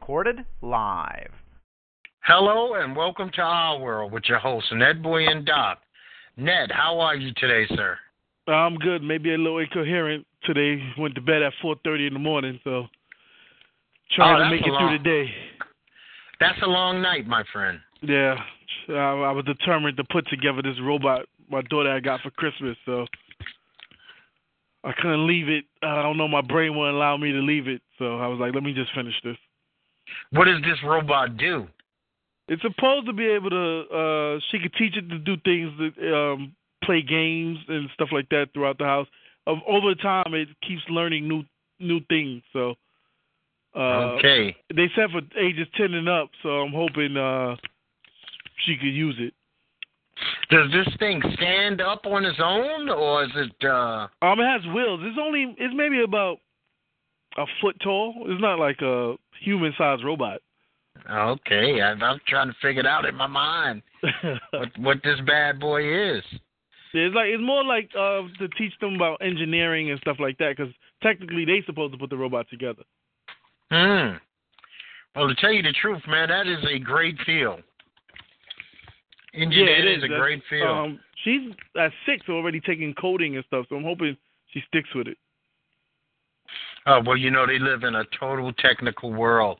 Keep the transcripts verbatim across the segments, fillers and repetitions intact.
recorded live. Hello and welcome to Our World with your hosts, Ned Boy and Doc. Ned, how are you today, sir? I'm good. Maybe a little incoherent today. Went to bed at four thirty in the morning, so trying oh, to make it long, through the day. That's a long night, my friend. Yeah, I, I was determined to put together this robot my daughter I got for Christmas, so I couldn't leave it. I don't know, my brain wouldn't allow me to leave it, so I was like, let me just finish this. What does this robot do? It's supposed to be able to, uh, she could teach it to do things, that, um, play games and stuff like that throughout the house. Of, over time, it keeps learning new new things, so. Uh, okay. They said for ages ten and up, so I'm hoping uh, she could use it. Does this thing stand up on its own, or is it? Uh... Um, it has wheels. It's only it's maybe about a foot tall. It's not like a human-sized robot. Okay, I, I'm trying to figure it out in my mind what, what this bad boy is. It's like it's more like uh, to teach them about engineering and stuff like that, because technically they're supposed to put the robot together. Hmm. Well, to tell you the truth, man, that is a great field. Engineering yeah, it is. is a That's, great field. Um, she's at six already taking coding and stuff, so I'm hoping she sticks with it. Uh, well, you know, they live in a total technical world.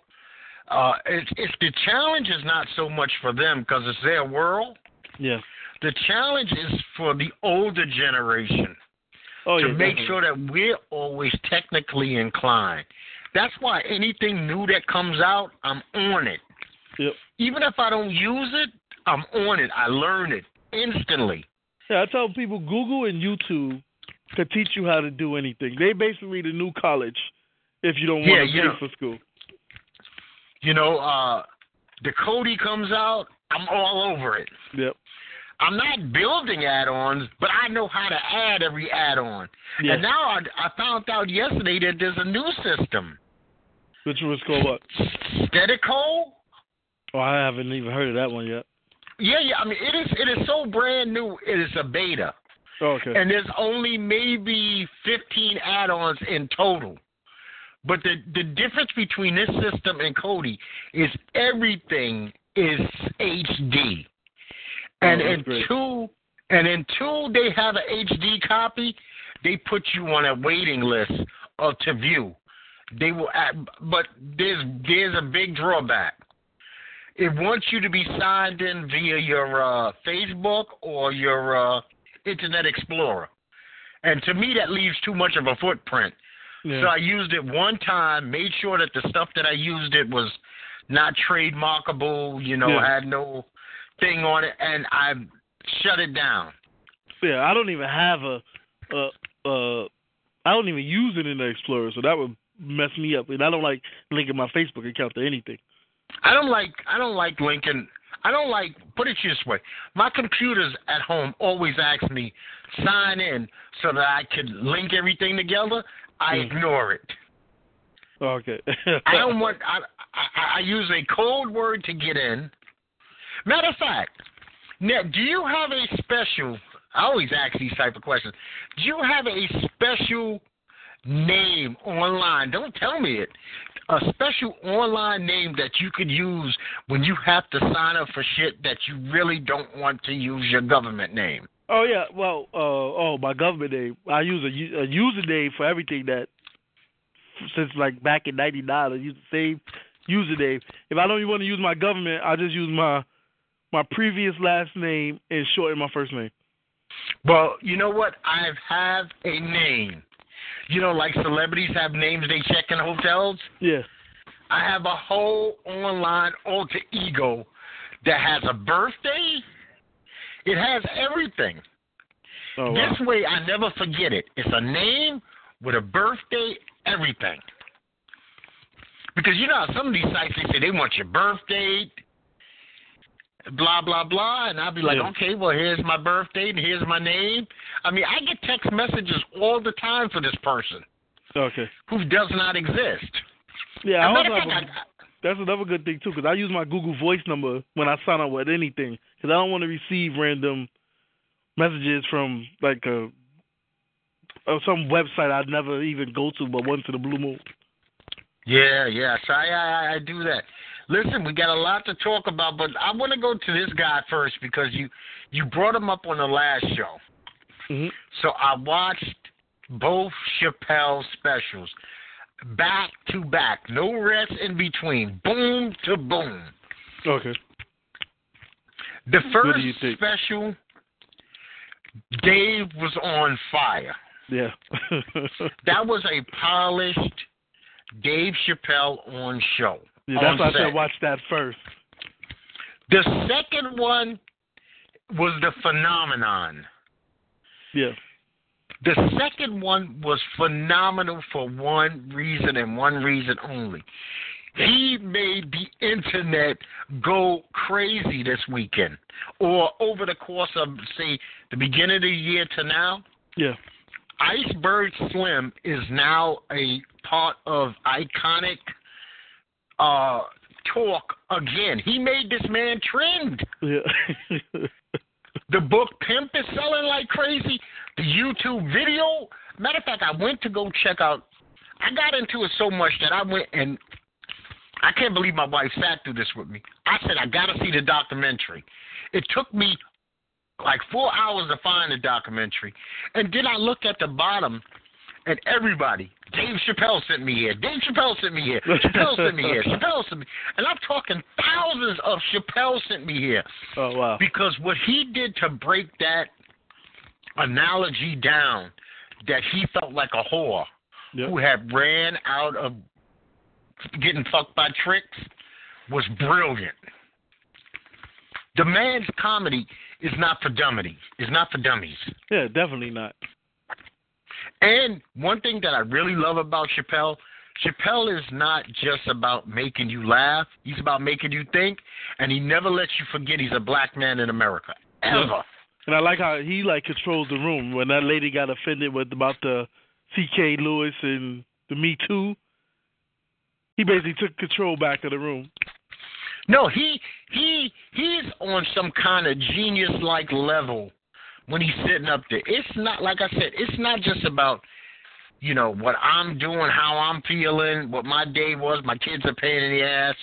Uh, it's, it's the challenge is not so much for them because it's their world. Yeah. The challenge is for the older generation oh, to yeah, make definitely. sure that we're always technically inclined. That's why anything new that comes out, I'm on it. Yep. Even if I don't use it, I'm on it. I learn it instantly. Yeah, I tell people Google and YouTube could teach you how to do anything. They basically the new college if you don't want yeah, to pay yeah. for school. You know, uh, the Cody comes out, I'm all over it. Yep. I'm not building add-ons, but I know how to add every add-on. Yes. And now I, I found out yesterday that there's a new system. Which was called what? Stedico? Oh, I haven't even heard of that one yet. Yeah, yeah. I mean, it is it is so brand new. It is a beta. Oh, okay. And there's only maybe fifteen add-ons in total. But the, the difference between this system and Cody is everything is H D. And oh, until and until they have an H D copy, they put you on a waiting list of to view. They will, add, but there's there's a big drawback. It wants you to be signed in via your uh, Facebook or your uh, Internet Explorer, and to me that leaves too much of a footprint. Yeah. So I used it one time, made sure that the stuff that I used it was not trademarkable. You know, yeah. had no. thing on it, and I shut it down. Yeah, I don't even have a, a, a, I don't even use it in the Explorer, so that would mess me up. And I don't like linking my Facebook account to anything. I don't like, I don't like linking, I don't like, put it this way, my computers at home always ask me, sign in so that I could link everything together. I mm. ignore it. Okay. I don't want, I, I, I use a code word to get in. Matter of fact, now, do you have a special, I always ask these type of questions, do you have a special name online? Don't tell me it. A special online name that you could use when you have to sign up for shit that you really don't want to use your government name. Oh, yeah. Well, uh, oh, my government name. I use a, a username for everything that, since like back in ninety-nine, I use the same username. If I don't even want to use my government, I just use my... my previous last name and shorten my first name. Well, you know what? I have a name. You know, like celebrities have names they check in hotels? Yeah. I have a whole online alter ego that has a birthday. It has everything. Oh, wow. This way, I never forget it. It's a name with a birthday, everything. Because, you know, some of these sites, they say they want your birthday, blah, blah, blah, and I'll be like, yeah. okay, well, here's my birthday and here's my name. I mean, I get text messages all the time for this person okay. who does not exist. Yeah, I also have a, I, that's another good thing, too, because I use my Google Voice number when I sign up with anything, because I don't want to receive random messages from, like, a, or some website I'd never even go to but once in a blue moon. Yeah, yeah. So I, I, I do that. Listen, we got a lot to talk about, but I want to go to this guy first because you, you brought him up on the last show. Mm-hmm. So I watched both Chappelle specials back to back, no rest in between, boom to boom. Okay. The first special, Dave was on fire. Yeah. That was a polished Dave Chappelle on show. Yeah, that's why I said watch that first. The second one was the phenomenon. Yeah. The second one was phenomenal for one reason and one reason only. He made the internet go crazy this weekend, or over the course of, say, the beginning of the year to now. Yeah. Iceberg Slim is now a part of iconic uh, talk again. He made this man trend. Yeah. The book Pimp is selling like crazy. The YouTube video. Matter of fact, I went to go check out. I got into it so much that I went and I can't believe my wife sat through this with me. I said, I got to see the documentary. It took me like four hours to find the documentary. And then I looked at the bottom and everybody, Dave Chappelle sent me here. Dave Chappelle sent me here. Chappelle sent me here. Chappelle sent me. And I'm talking thousands of Chappelle sent me here. Oh, wow. Because what he did to break that analogy down, that he felt like a whore yep. who had ran out of getting fucked by tricks, was brilliant. The man's comedy is not for dummies. It's not for dummies. Yeah, definitely not. And one thing that I really love about Chappelle, Chappelle is not just about making you laugh. He's about making you think, and he never lets you forget he's a black man in America, ever. Yeah. And I like how he, like, controls the room. When that lady got offended with about the C K Lewis and the Me Too, he basically took control back of the room. No, he he he's on some kind of genius-like level when he's sitting up there. It's not, like I said, it's not just about, you know, what I'm doing, how I'm feeling, what my day was, my kids are pain in the ass,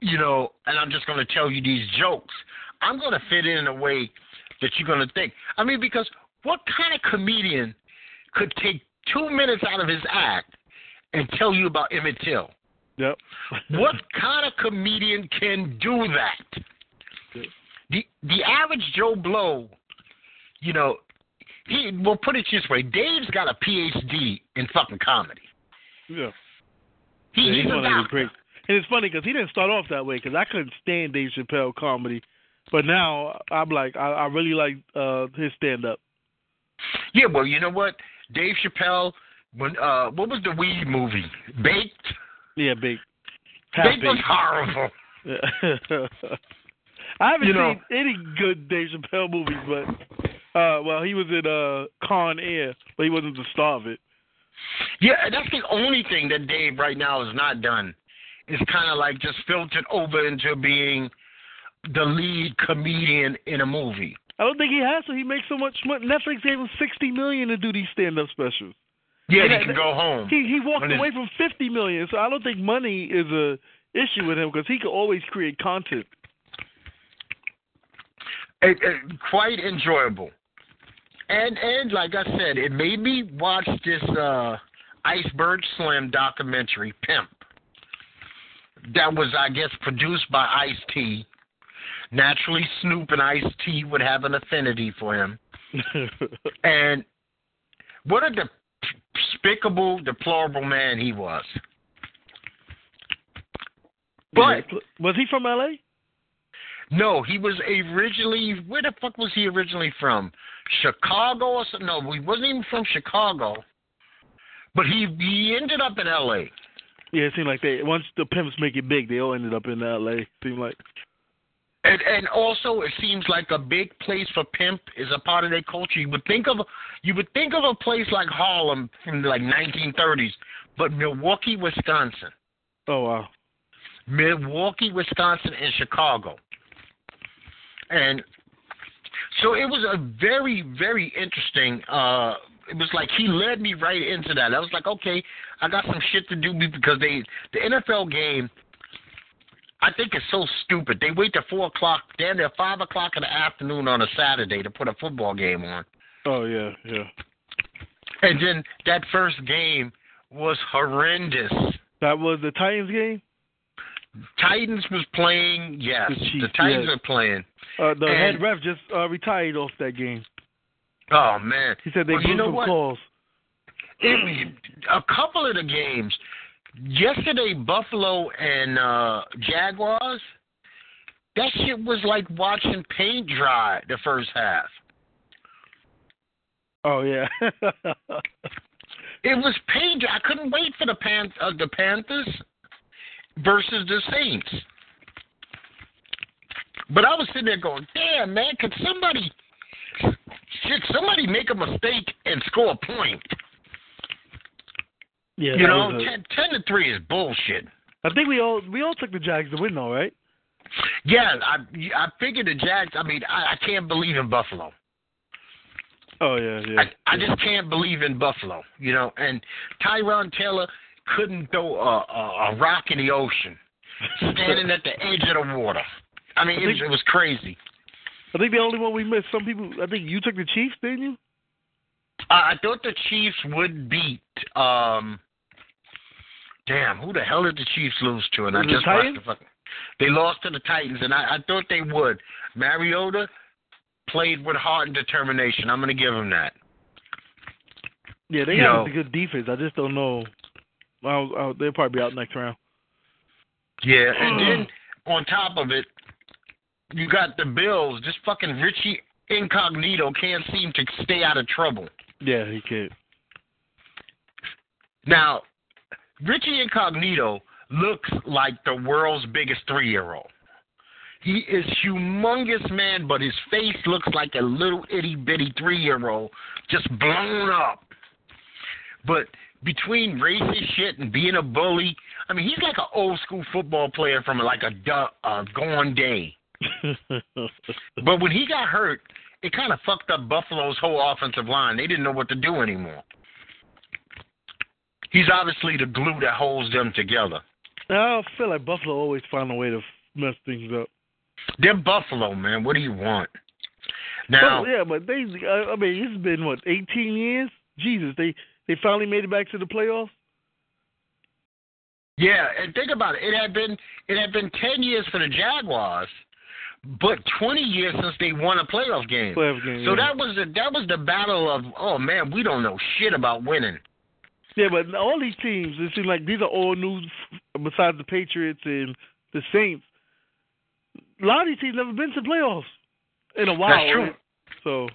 you know, and I'm just going to tell you these jokes. I'm going to fit in in a way that you're going to think. I mean, because what kind of comedian could take two minutes out of his act and tell you about Emmett Till? Yep. What kind of comedian can do that? Yep. The the average Joe Blow, you know, he will put it this way. Dave's got a P H D in fucking comedy. Yeah. He, yeah he's a doctor. And it's funny because he didn't start off that way, because I couldn't stand Dave Chappelle comedy. But now I'm like, I, I really like uh, his stand-up. Yeah, well, you know what? Dave Chappelle... When uh, what was the weed movie? Baked? Yeah, Baked. Half Baked was horrible. Yeah. I haven't you seen know. any good Dave Chappelle movies, but uh, well, he was in uh, Con Air, but he wasn't the star of it. Yeah, that's the only thing that Dave right now has not done. It's kind of like just filtered over into being the lead comedian in a movie. I don't think he has to. He makes so much money. Netflix gave him sixty million dollars to do these stand-up specials. Yeah, he can go home. He he walked away from fifty million dollars, so I don't think money is a issue with him because he can always create content. It, it, quite enjoyable. And, and like I said, it made me watch this uh, Iceberg Slim documentary, Pimp, that was, I guess, produced by Ice T. Naturally, Snoop and Ice T would have an affinity for him. And what are the... despicable, deplorable man he was. But was he from L A? No, he was originally. Where the fuck was he originally from? Chicago or something? No, he wasn't even from Chicago. But he he ended up in L A. Yeah, it seemed like they once the Pimps make it big, they all ended up in L A. It seemed like. And, and also, it seems like a big place for Pimp is a part of their culture. You would think of, you would think of a place like Harlem from like nineteen thirties, but Milwaukee, Wisconsin. Oh wow! Milwaukee, Wisconsin, and Chicago. And so it was a very, very interesting uh, it was like he led me right into that. I was like, okay, I got some shit to do because they the N F L game, I think it's so stupid. They wait till four o'clock, damn near five o'clock in the afternoon on a Saturday to put a football game on. Oh yeah, yeah. And then that first game was horrendous. That was the Titans game? Titans was playing, yes. The, Chiefs, the Titans yes. are playing. Uh, the and, head ref just uh, retired off that game. Oh, man. He said they well, blew you know some what? calls. It, a couple of the games. Yesterday, Buffalo and uh, Jaguars, that shit was like watching paint dry the first half. Oh, yeah. It was paint dry. I couldn't wait for the, Pan- uh, the Panthers versus the Saints. But I was sitting there going, damn, man, could somebody shit, somebody make a mistake and score a point? Yeah, you know, a... ten, ten to three is bullshit. I think we all we all took the Jags to win, though, right? Yeah, I I figured the Jags. I mean, I, I can't believe in Buffalo. Oh yeah, yeah. I, I just can't believe in Buffalo, you know. And Tyrod Taylor couldn't throw a, a, a rock in the ocean, standing at the edge of the water. I mean, I think, it, was, it was crazy. I think the only one we missed. Some people. I think you took the Chiefs, didn't you? I, I thought the Chiefs would beat. Um, damn, who the hell did the Chiefs lose to? And was I just watched the fucking. They lost to the Titans, and I, I thought they would. Mariota played with heart and determination. I'm going to give him that. Yeah, they have a good defense. I just don't know. I'll, I'll, they'll probably be out next round. Yeah, and then on top of it, you got the Bills. This fucking Richie Incognito can't seem to stay out of trouble. Yeah, he can't. Now, Richie Incognito looks like the world's biggest three-year-old. He is humongous, man, but his face looks like a little itty-bitty three-year-old just blown up. But between racist shit and being a bully, I mean, he's like an old-school football player from like a uh, gone day. But when he got hurt, it kind of fucked up Buffalo's whole offensive line. They didn't know what to do anymore. He's obviously the glue that holds them together. I feel like Buffalo always find a way to mess things up. They're Buffalo, man. What do you want? Now, well, yeah, but they, I mean, it's been, what, eighteen years? Jesus, they, they finally made it back to the playoffs? Yeah, and think about it. It had been it had been ten years for the Jaguars, but twenty years since they won a playoff game. Playoff game so yeah. that was the, that was the battle of, oh, man, we don't know shit about winning. Yeah, but all these teams, it seems like these are all new, besides the Patriots and the Saints. A lot of these teams never been to playoffs in a while. That's true. Right? So,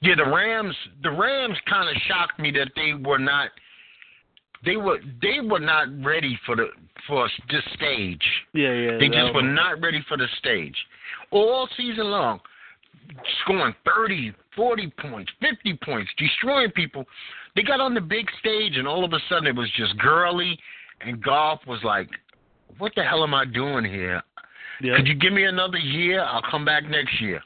yeah, the Rams, the Rams kind of shocked me that they were not, they were they were not ready for the for this stage. Yeah, yeah. They just were not ready for the stage. All season long, scoring thirty, forty points, fifty points, destroying people. They got on the big stage, and all of a sudden it was just girly, and golf was like, what the hell am I doing here? Yep. Could you give me another year? I'll come back next year.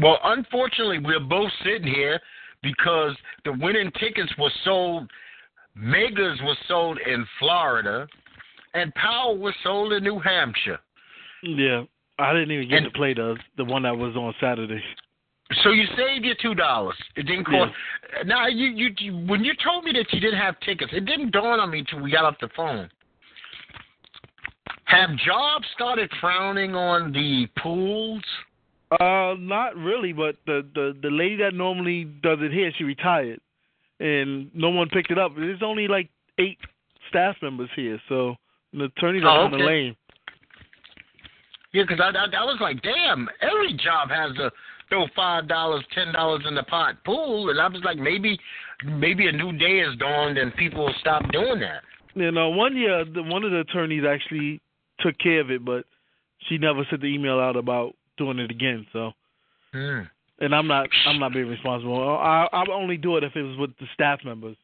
Well, unfortunately, we're both sitting here because the winning tickets were sold, megas were sold in Florida, and Powell was sold in New Hampshire. Yeah, I didn't even get and, to play the, the one that was on Saturday. So you saved your two dollars. It didn't cost. Yeah. Now, you, you, you, when you told me that you didn't have tickets, it didn't dawn on me until we got off the phone. Have jobs started frowning on the pools? Uh, not really, but the, the, the lady that normally does it here, she retired, and no one picked it up. There's only like eight staff members here, so the attorneys are on the lane. Yeah, because I, I, I was like, damn, every job has a throw five dollars, ten dollars in the pot pool, and I was like, maybe maybe a new day has dawned and people will stop doing that. You know, one year, the, one of the attorneys actually took care of it, but she never sent the email out about doing it again. So, mm. and I'm not, I'm not being responsible. I, I would only do it if it was with the staff members.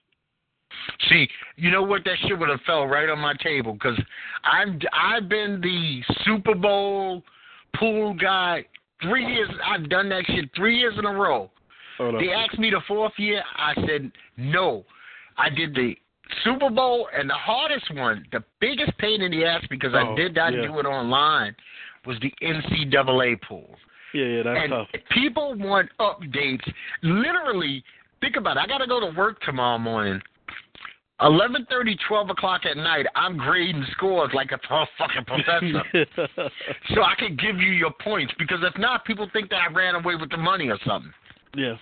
See, you know what? That shit would have fell right on my table because I've, I've been the Super Bowl pool guy three years. I've done that shit three years in a row. Hold on. They asked me the fourth year. I said no. I did the Super Bowl and the hardest one, the biggest pain in the ass because oh, I did not yeah. do it online, was the N C double A pool. Yeah, yeah, that's and tough. People want updates. Literally, think about it. I got to go to work tomorrow morning. eleven thirty, twelve o'clock at night, I'm grading scores like a fucking professor. So I can give you your points, because if not, people think that I ran away with the money or something. Yeah.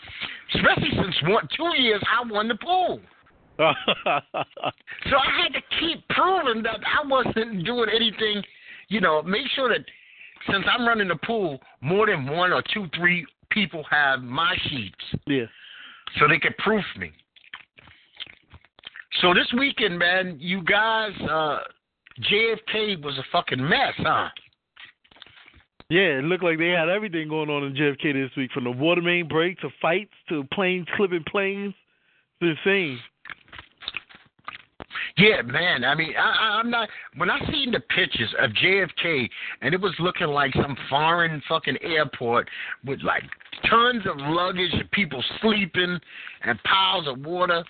Especially since one, two years I won the pool. So I had to keep proving that I wasn't doing anything, you know, make sure that since I'm running the pool, more than one or two, three people have my sheets. Yeah. So they can proof me. So this weekend, man, you guys, uh, J F K was a fucking mess, huh? Yeah, it looked like they had everything going on in J F K this week, from the water main break to fights to planes clipping planes. It's insane. Yeah, man. I mean, I, I'm not. When I seen the pictures of J F K, and it was looking like some foreign fucking airport with like tons of luggage and people sleeping and piles of water.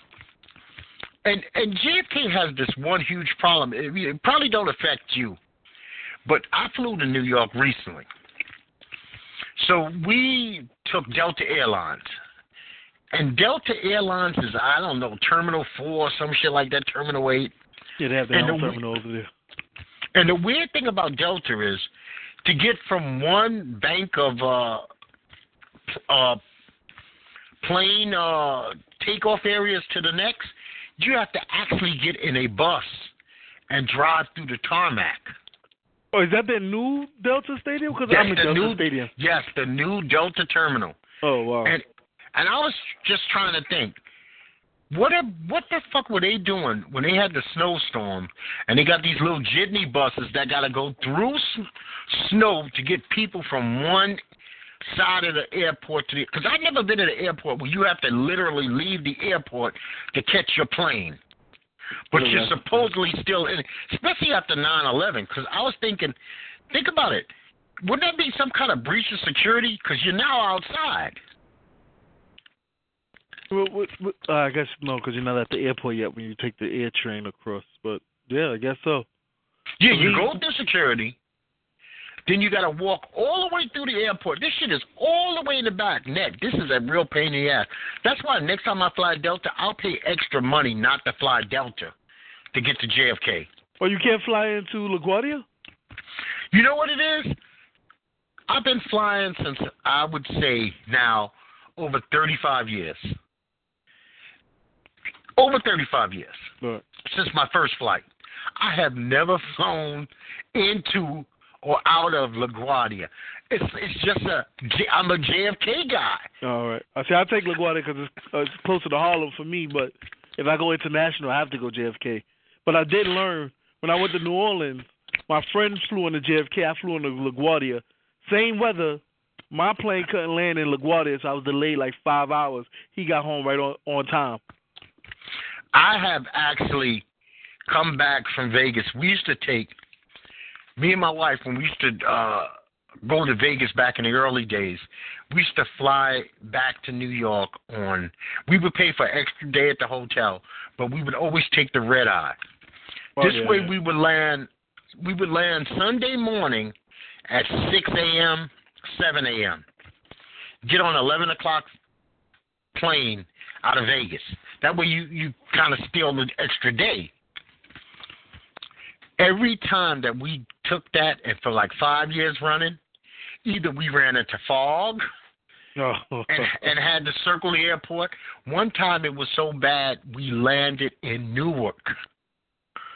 And, and J F K has this one huge problem. It, it probably don't affect you, but I flew to New York recently. So we took Delta Airlines. And Delta Airlines is, I don't know, Terminal four or some shit like that, Terminal eight. Yeah, they have their own terminal over there. And the weird thing about Delta is to get from one bank of uh, uh, plane uh, takeoff areas to the next, you have to actually get in a bus and drive through the tarmac. Oh, is that the new Delta Stadium? Because I'm at Delta new, Stadium. Yes, the new Delta Terminal. Oh, wow. And, and I was just trying to think, what a, what the fuck were they doing when they had the snowstorm and they got these little jitney buses that got to go through snow to get people from one side of the airport to the, because I've never been to the airport where you have to literally leave the airport to catch your plane, but yeah, you're supposedly still in, especially after nine eleven, because I was thinking, think about it, wouldn't that be some kind of breach of security, because you're now outside? Well, what, what, uh, I guess no, because you're not at the airport yet when you take the air train across, but yeah, I guess so. Yeah, you go through security. Then you got to walk all the way through the airport. This shit is all the way in the back. Net, this is a real pain in the ass. That's why next time I fly Delta, I'll pay extra money not to fly Delta to get to J F K. Well, you can't fly into LaGuardia? You know what it is? I've been flying since, I would say now, over thirty-five years. Over thirty-five years. Right. Since my first flight. I have never flown into or out of LaGuardia. It's it's just a, I'm a J F K guy. All right. I see, I take LaGuardia because it's, uh, it's closer to Harlem for me, but if I go international, I have to go J F K. But I did learn, when I went to New Orleans, my friend flew into J F K, I flew into LaGuardia. Same weather, my plane couldn't land in LaGuardia, so I was delayed like five hours. He got home right on, on time. I have actually come back from Vegas. We used to take, me and my wife, when we used to uh, go to Vegas back in the early days, we used to fly back to New York on, we would pay for an extra day at the hotel, but we would always take the red eye. Oh, this yeah, way yeah. we would land, we would land Sunday morning at six a.m., seven a.m., get on eleven o'clock plane out of Vegas. That way you, you kind of steal the extra day. Every time that we took that, and for like five years running, either we ran into fog oh. and, and had to circle the airport. One time it was so bad, we landed in Newark.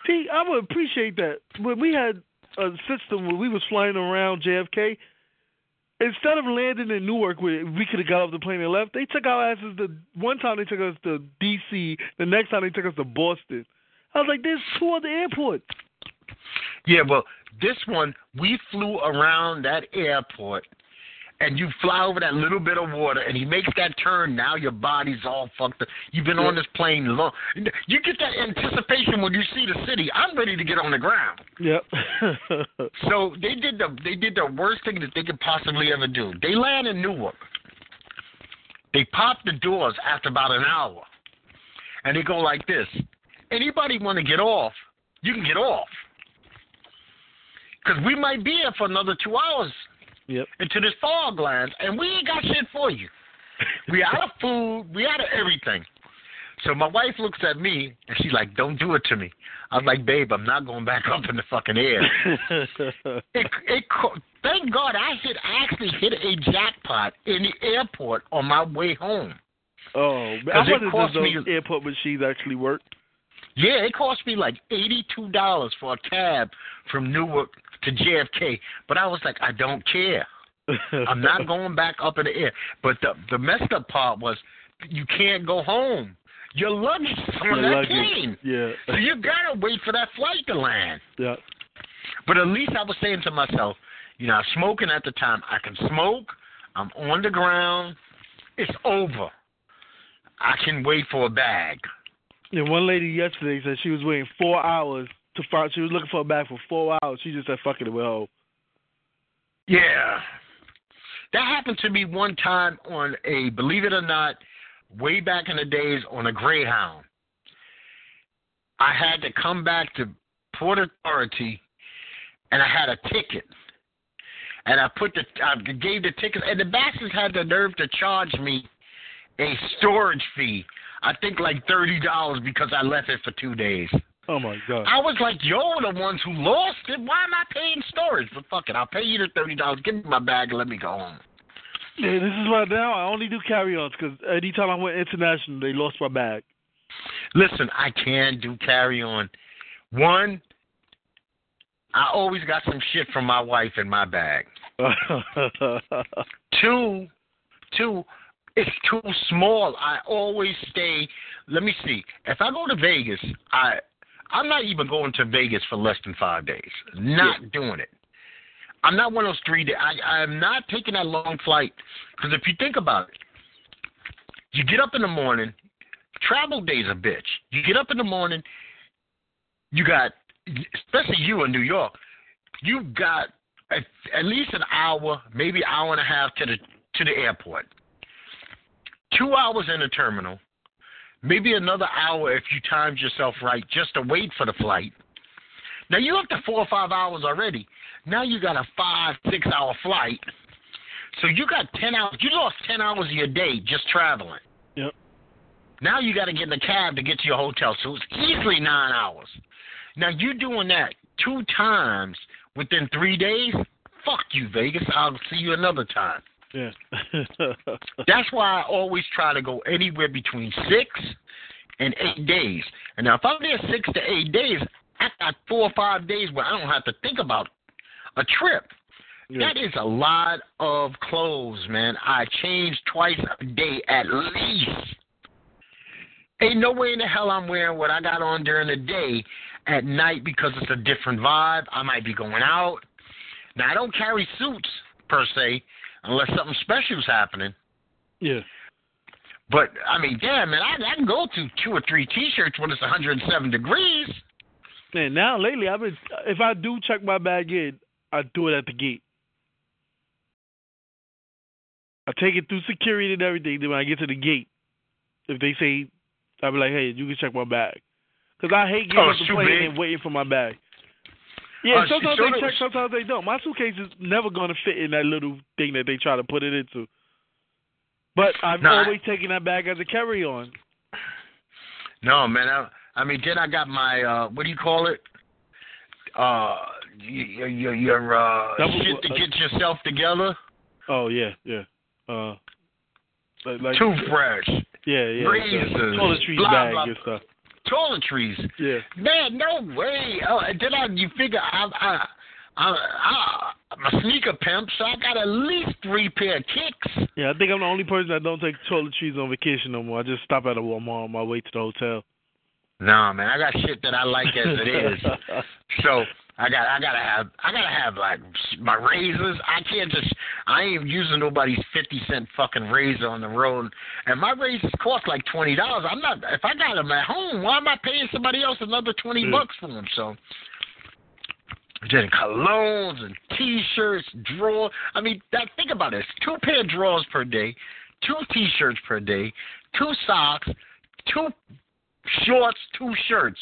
See, I would appreciate that. When we had a system where we was flying around J F K, instead of landing in Newark where we could have got off the plane and left, they took our asses to, one time they took us to D C, the next time they took us to Boston. I was like, there's two other airports. Yeah, well, this one, we flew around that airport, and you fly over that little bit of water, and he makes that turn. Now your body's all fucked up. You've been yeah. on this plane long. You get that anticipation when you see the city. I'm ready to get on the ground. Yep. So they did the they did the worst thing that they could possibly ever do. They land in Newark. They pop the doors after about an hour, and they go like this. Anybody want to get off, you can get off. Because we might be here for another two hours yep. into this fog land, and we ain't got shit for you. We out of food. We out of everything. So my wife looks at me, and she's like, don't do it to me. I was like, babe, I'm not going back up in the fucking air. it, it, thank God I hit, actually hit a jackpot in the airport on my way home. Oh, I wonder if those me, airport machines actually work. Yeah, it cost me like eighty-two dollars for a cab from Newark to J F K. But I was like, I don't care. I'm not going back up in the air. But the, the messed up part was you can't go home. Your luggage is on that plane. Yeah. So you got to wait for that flight to land. Yeah. But at least I was saying to myself, you know, I was smoking at the time. I can smoke. I'm on the ground. It's over. I can wait for a bag. And one lady yesterday said she was waiting four hours to find. She was looking for a bag for four hours. She just said, fuck it, well. Yeah. That happened to me one time on a, believe it or not, way back in the days on a Greyhound. I had to come back to Port Authority, and I had a ticket. And I put the, I gave the ticket, and the bastards had the nerve to charge me a storage fee. I think like thirty dollars because I left it for two days. Oh, my God. I was like, you're the ones who lost it. Why am I paying storage? But fuck it, I'll pay you the thirty dollars. Give me my bag and let me go home. Yeah, this is why now I only do carry-ons because anytime I went international, they lost my bag. Listen, I can do carry-on. One, I always got some shit from my wife in my bag. two, two. It's too small. I always stay. Let me see. If I go to Vegas, I, I'm not even going to Vegas for less than five days. Not yeah. doing it. I'm not one of those three days. I, I'm not taking that long flight. Because if you think about it, you get up in the morning. Travel day's a bitch. You get up in the morning. You got, especially you in New York, you've got at, at least an hour, maybe hour and a half to the to the airport. Two hours in the terminal, maybe another hour if you timed yourself right just to wait for the flight. Now, you're up to four or five hours already. Now you got a five, six-hour flight. So you got ten hours. You lost ten hours of your day just traveling. Yep. Now you got to get in a cab to get to your hotel. So it's easily nine hours. Now, you doing that two times within three days, fuck you, Vegas. I'll see you another time. Yeah. That's why I always try to go anywhere between six and eight days. And now if I'm there six to eight days, I got four or five days where I don't have to think about a trip. Yeah. That is a lot of clothes, man. I change twice a day at least. Ain't no way in the hell I'm wearing what I got on during the day at night because it's a different vibe. I might be going out. Now, I don't carry suits per se. Unless something special is happening. Yeah. But, I mean, yeah, man, I, I can go to two or three T-shirts when it's one hundred seven degrees. Man, now, lately, I've been, if I do check my bag in, I do it at the gate. I take it through security and everything. Then when I get to the gate, if they say, I'll be like, hey, you can check my bag. Because I hate getting oh, on the plane big. and waiting for my bag. Yeah, uh, sometimes they check, sometimes they don't. My suitcase is never going to fit in that little thing that they try to put it into. But I've nah, always taken that bag as a carry-on. No, man. I, I mean, then I got my, uh, what do you call it? Uh, your your, your uh, Double, shit to uh, get yourself together. Oh, yeah, yeah. Uh, like, like, toothbrush. Yeah, yeah. Razors. Toiletries blah, bag blah, and stuff. Toiletries, yeah. Man, no way. Oh, then I, you figure I, I, I, I'm a sneaker pimp, so I got at least three pair of kicks. Yeah, I think I'm the only person that don't take toiletries on vacation no more. I just stop at a Walmart on my way to the hotel. Nah, man, I got shit that I like as it is. So I got, I gotta have, I gotta have like my razors. I can't just, I ain't using nobody's fifty cent fucking razor on the road. And my razors cost like twenty dollars. I'm not, if I got them at home, why am I paying somebody else another twenty mm. bucks for them? So then colognes and T-shirts, drawers. I mean, that, think about this: two pair of drawers per day, two T-shirts per day, two socks, two shorts, two shirts.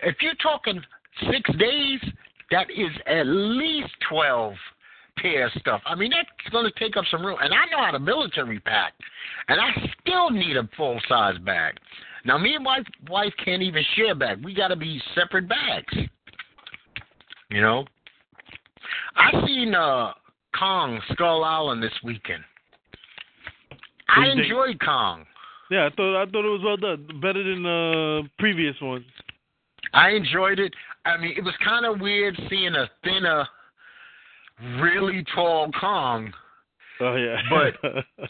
If you're talking six days, that is at least twelve pair of stuff. I mean, that's going to take up some room. And I know how the military pack, and I still need a full-size bag. Now, me and my wife can't even share bags. We got to be separate bags, you know. I seen uh, Kong, Skull Island this weekend. I enjoyed Kong. Yeah, I thought I thought it was well done, better than the uh, previous ones. I enjoyed it. I mean, it was kind of weird seeing a thinner, really tall Kong. Oh, yeah. But,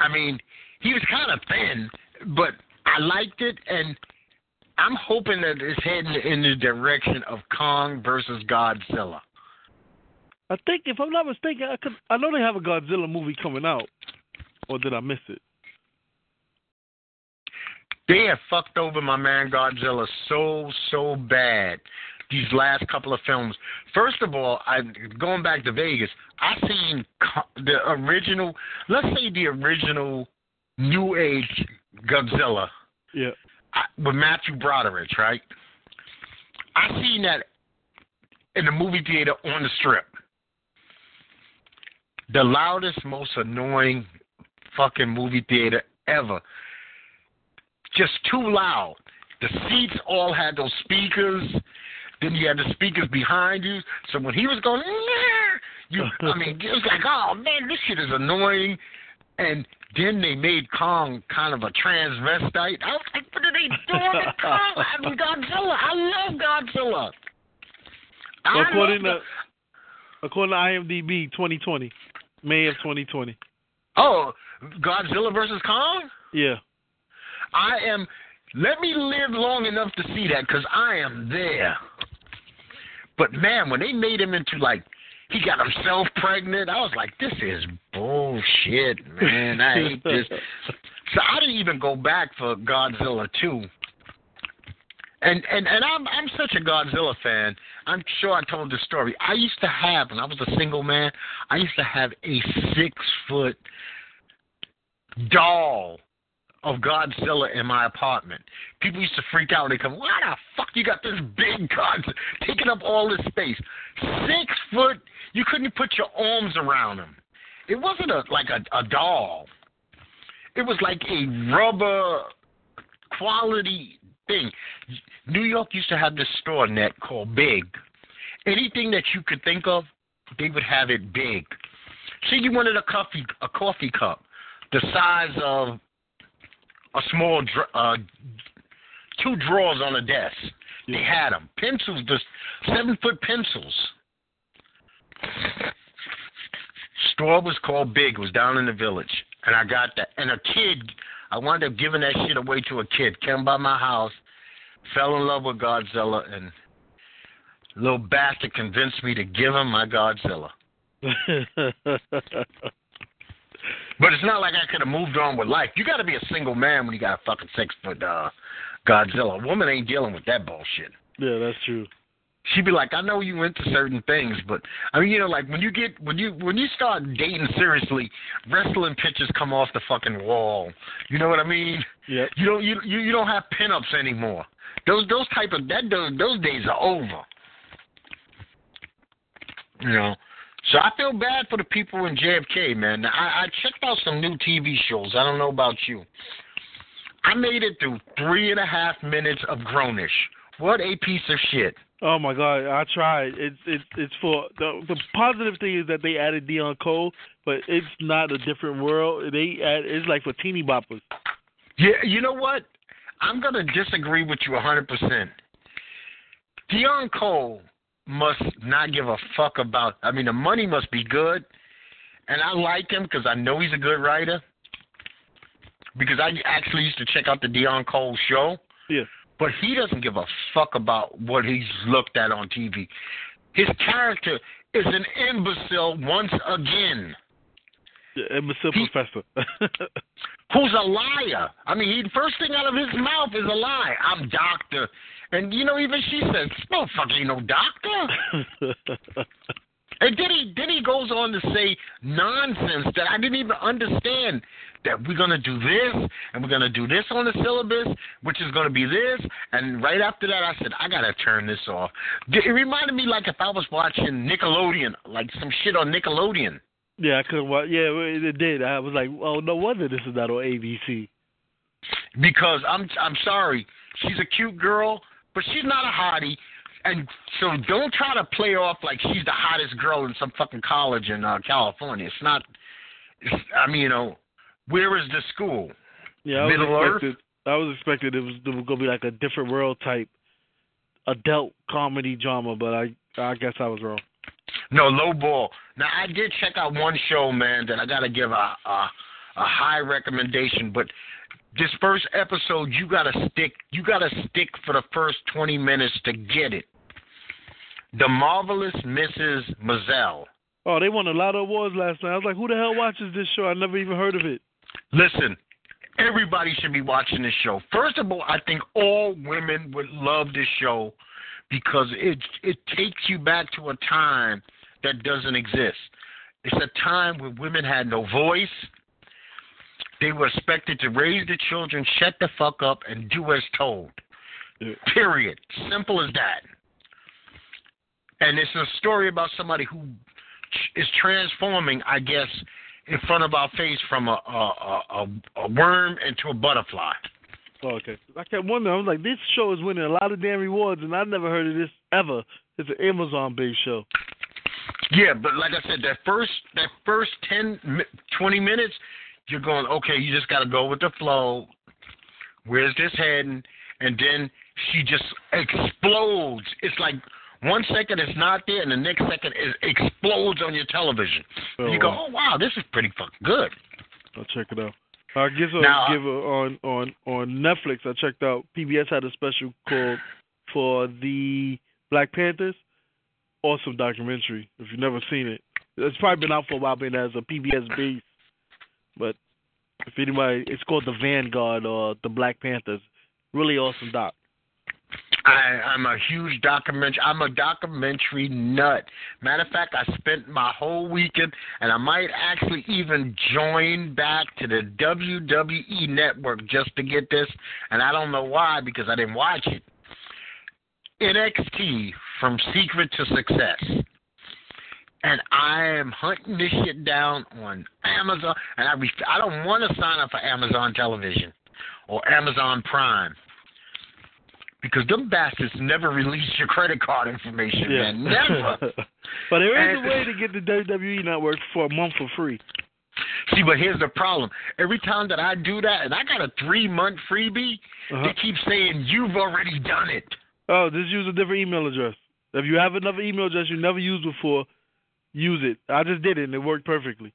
I mean, he was kind of thin, but I liked it, and I'm hoping that it's heading in the direction of Kong versus Godzilla. I think, if I'm not mistaken, I, could, I know they have a Godzilla movie coming out, or did I miss it? They have fucked over my man Godzilla so, so bad these last couple of films. First of all, I, going back to Vegas, I seen the original, let's say the original New Age Godzilla, yeah, I, with Matthew Broderick, right? I seen that in the movie theater on the strip. The loudest, most annoying fucking movie theater ever. Just too loud. The seats all had those speakers. Then you had the speakers behind you. So when he was going, you, I mean, it was like, oh, man, this shit is annoying. And then they made Kong kind of a transvestite. I was like, what are they doing to Kong? I mean, Godzilla. I love Godzilla. I according, love to, according to IMDb, twenty twenty, May of twenty twenty. Oh, Godzilla versus Kong? Yeah. I am, let me live long enough to see that, because I am there. But, man, when they made him into, like, he got himself pregnant, I was like, this is bullshit, man. I hate this. So I didn't even go back for Godzilla two. And and, and I'm, I'm such a Godzilla fan. I'm sure I told this story. I used to have, when I was a single man, I used to have a six-foot doll of Godzilla in my apartment. People used to freak out. They come, why the fuck you got this big Godzilla taking up all this space? Six foot, you couldn't put your arms around him. It wasn't a, like a, a doll. It was like a rubber quality thing. New York used to have this store net called Big. Anything that you could think of, they would have it big. See, you wanted a coffee, a coffee cup the size of a small, uh, two drawers on a desk. Yeah. They had them. Pencils, just seven-foot pencils. Store was called Big. It was down in the village. And I got that. And a kid, I wound up giving that shit away to a kid. Came by my house, fell in love with Godzilla, and little bastard convinced me to give him my Godzilla. But it's not like I could have moved on with life. You got to be a single man when you got a fucking six-foot uh, Godzilla. A woman ain't dealing with that bullshit. Yeah, that's true. She'd be like, I know you into certain things, but I mean, you know, like when you get when you when you start dating seriously, wrestling pictures come off the fucking wall. You know what I mean? Yeah. You don't you you, you don't have pinups anymore. Those those type of that those, those days are over. You know. So I feel bad for the people in J F K, man. I, I checked out some new T V shows. I don't know about you. I made it through three and a half minutes of Grownish. What a piece of shit. Oh, my God. I tried. It's it's it's for the, the positive thing is that they added Deon Cole, but it's not a different world. They add, it's like for teeny boppers. Yeah, you know what? I'm going to disagree with you one hundred percent. Deon Cole must not give a fuck about, I mean, the money must be good, and I like him because I know he's a good writer, because I actually used to check out the Deon Cole show, yeah. But he doesn't give a fuck about what he's looked at on T V. His character is an imbecile once again. Yeah, imbecile he, professor. Who's a liar. I mean, he, first thing out of his mouth is a lie. I'm doctor. And, you know, even she says, no fucking no doctor. And then he, then he goes on to say nonsense that I didn't even understand, that we're going to do this, and we're going to do this on the syllabus, which is going to be this. And right after that, I said, I got to turn this off. It reminded me like if I was watching Nickelodeon, like some shit on Nickelodeon. Yeah, I couldn't watch. Yeah, it did. I was like, oh, no wonder this is not on A B C. Because I'm I'm sorry, she's a cute girl, but she's not a hottie. And so don't try to play off like she's the hottest girl in some fucking college in uh, California. It's not, it's, I mean, you know, where is the school? Yeah, I Middle Earth? I was expecting it was, it was going to be like a different world type adult comedy drama, but I, I guess I was wrong. No, low ball. Now, I did check out one show, man, that I got to give a, a a high recommendation, but this first episode, you gotta stick. You gotta stick for the first twenty minutes to get it. The Marvelous Missus Maisel. Oh, they won a lot of awards last night. I was like, who the hell watches this show? I never even heard of it. Listen, everybody should be watching this show. First of all, I think all women would love this show because it it takes you back to a time that doesn't exist. It's a time where women had no voice. They were expected to raise the children, shut the fuck up, and do as told. Yeah. Period. Simple as that. And it's a story about somebody who is transforming, I guess, in front of our face from a a, a, a worm into a butterfly. Oh, okay. I kept wondering. I was like, this show is winning a lot of damn rewards, and I've never heard of this ever. It's an Amazon-based show. Yeah, but like I said, that first that first ten, twenty minutes, you're going, okay, you just got to go with the flow. Where's this heading? And then she just explodes. It's like one second it's not there, and the next second it explodes on your television. Oh. And you go, oh, wow, this is pretty fucking good. I'll check it out. I guess I'll now, give her on, on, on Netflix. I checked out, P B S had a special called for the Black Panthers. Awesome documentary, if you've never seen it. It's probably been out for a while, being as a P B S base. But if anybody, it's called The Vanguard or The Black Panthers. Really awesome doc. I, I'm a huge documentary. I'm a documentary nut. Matter of fact, I spent my whole weekend, and I might actually even join back to the W W E Network just to get this. And I don't know why, because I didn't watch it. N X T, From Secret to Success. And I am hunting this shit down on Amazon, and I ref- I don't want to sign up for Amazon Television or Amazon Prime because them bastards never release your credit card information, yeah. man, never. But there is and, a way to get the W W E Network for a month for free. See, but here's the problem. Every time that I do that, and I got a three-month freebie, uh-huh. they keep saying, you've already done it. Oh, just use a different email address. If you have another email address you never used before, use it. I just did it, and it worked perfectly.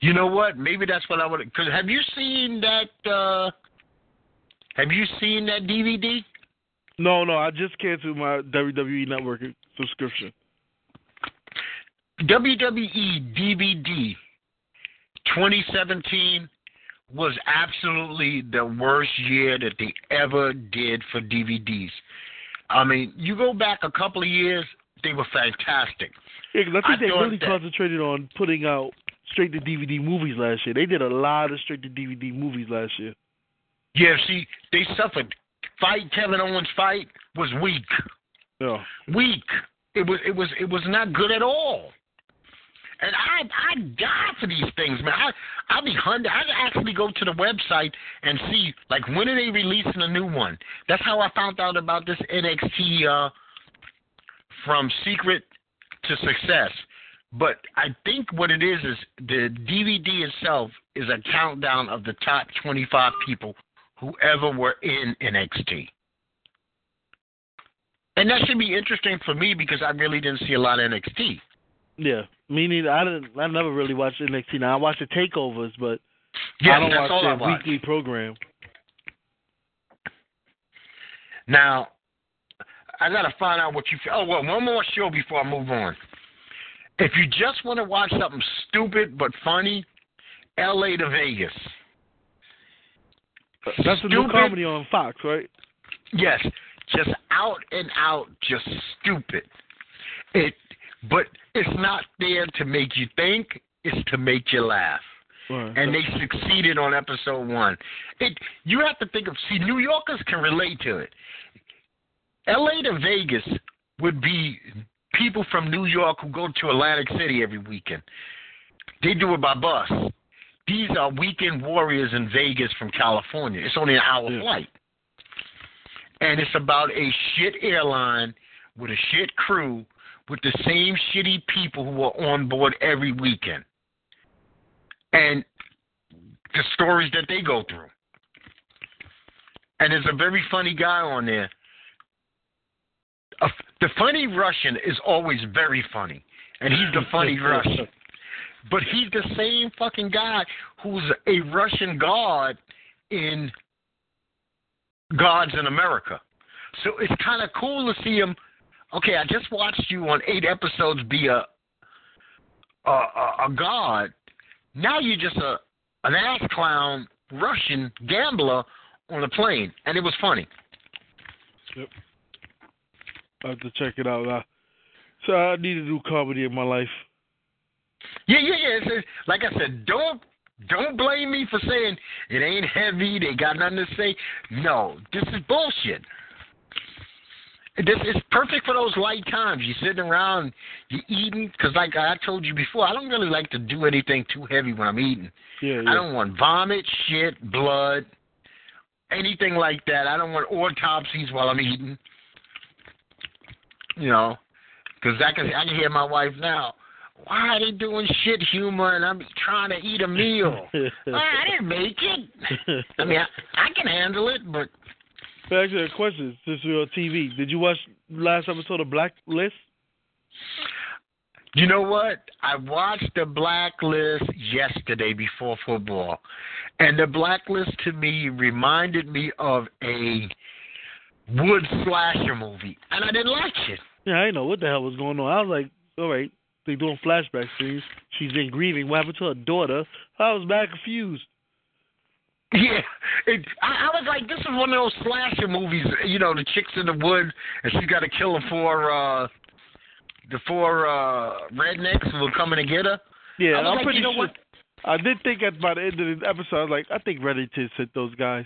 You know what? Maybe that's what I would. Because have you seen that? Uh, have you seen that D V D? No, no. I just canceled my W W E Network subscription. W W E D V D twenty seventeen was absolutely the worst year that they ever did for D V Ds. I mean, you go back a couple of years, they were fantastic. Yeah, cause I think I they really that. concentrated on putting out straight-to-D V D movies last year. They did a lot of straight-to-D V D movies last year. Yeah, see, they suffered. Fight Kevin Owens' fight was weak. Yeah. Weak. It was. It was. It was not good at all. And I, I die for these things, man. I, I be hunting. I actually go to the website and see, like, when are they releasing a new one? That's how I found out about this N X T uh, From Secret to Success. But I think what it is is the D V D itself is a countdown of the top twenty-five people who ever were in N X T. And that should be interesting for me because I really didn't see a lot of N X T. Yeah, meaning I didn't. I never really watched N X T. Now I watch the takeovers, but yeah, I don't watch their watch. weekly program. Now I gotta find out what you feel. Oh well, one more show before I move on. If you just want to watch something stupid but funny, L A to Vegas. That's stupid. A new comedy on Fox, right? Yes, just out and out, just stupid. It. But it's not there to make you think. It's to make you laugh. Right. And they succeeded on episode one. It You have to think of, see, New Yorkers can relate to it. L A to Vegas would be people from New York who go to Atlantic City every weekend. They do it by bus. These are weekend warriors in Vegas from California. It's only an hour yeah. flight. And it's about a shit airline with a shit crew with the same shitty people who are on board every weekend. And the stories that they go through. And there's a very funny guy on there. The funny Russian is always very funny. And he's the funny Russian. But he's the same fucking guy who's a Russian god in Gods in America. So it's kind of cool to see him. Okay, I just watched you on eight episodes be a a, a, a god. Now you're just a an ass clown Russian gambler on a plane, and it was funny. Yep, I have to check it out. Uh, so I need to do comedy in my life. Yeah, yeah, yeah. It's, it's, like I said, don't don't blame me for saying it ain't heavy. They got nothing to say. No, this is bullshit. This is perfect for those light times. You're sitting around, you're eating, because like I told you before, I don't really like to do anything too heavy when I'm eating. Yeah, yeah. I don't want vomit, shit, blood, anything like that. I don't want autopsies while I'm eating, you know, because I can, I can hear my wife now. Why are they doing shit humor and I'm trying to eat a meal? Well, I didn't make it. I mean, I, I can handle it, but... But actually, a question since we're on T V. Did you watch last episode of Blacklist? You know what? I watched the Blacklist yesterday before football. And the Blacklist to me reminded me of a wood slasher movie. And I didn't like it. Yeah, I didn't know what the hell was going on. I was like, all right, they're doing flashback scenes. She's been grieving. What happened to her daughter? I was mad confused. Yeah, it, I, I was like, this is one of those slasher movies, you know, the chicks in the woods, and she's got to kill them for uh, the four uh, rednecks who are coming to get her. Yeah, I'm like, pretty you know sure. What? I did think at by the end of the episode, I was like, I think Reddington sent those guys.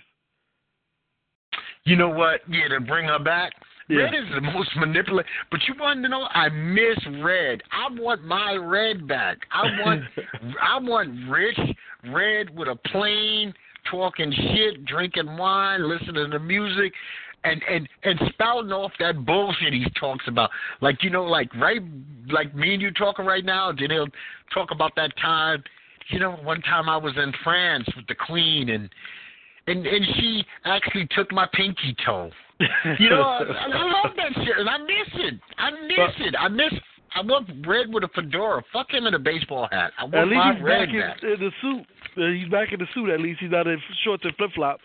You know what? Yeah, to bring her back. Yeah. Red is the most manipulative. But you want to know? I miss Red. I want my Red back. I want, I want rich Red with a plane. Talking shit, drinking wine, listening to music, and, and, and spouting off that bullshit he talks about. Like, you know, like right, like me and you talking right now, then he'll talk about that time. You know, one time I was in France with the Queen, and and, and she actually took my pinky toe. You know, I, I love that shit, and I miss it. I miss but, it. I miss I want Red with a fedora. Fuck him in a baseball hat. I want at least he's Red back in, back. in the suit. He's back in the suit. At least he's not in shorts and flip flops.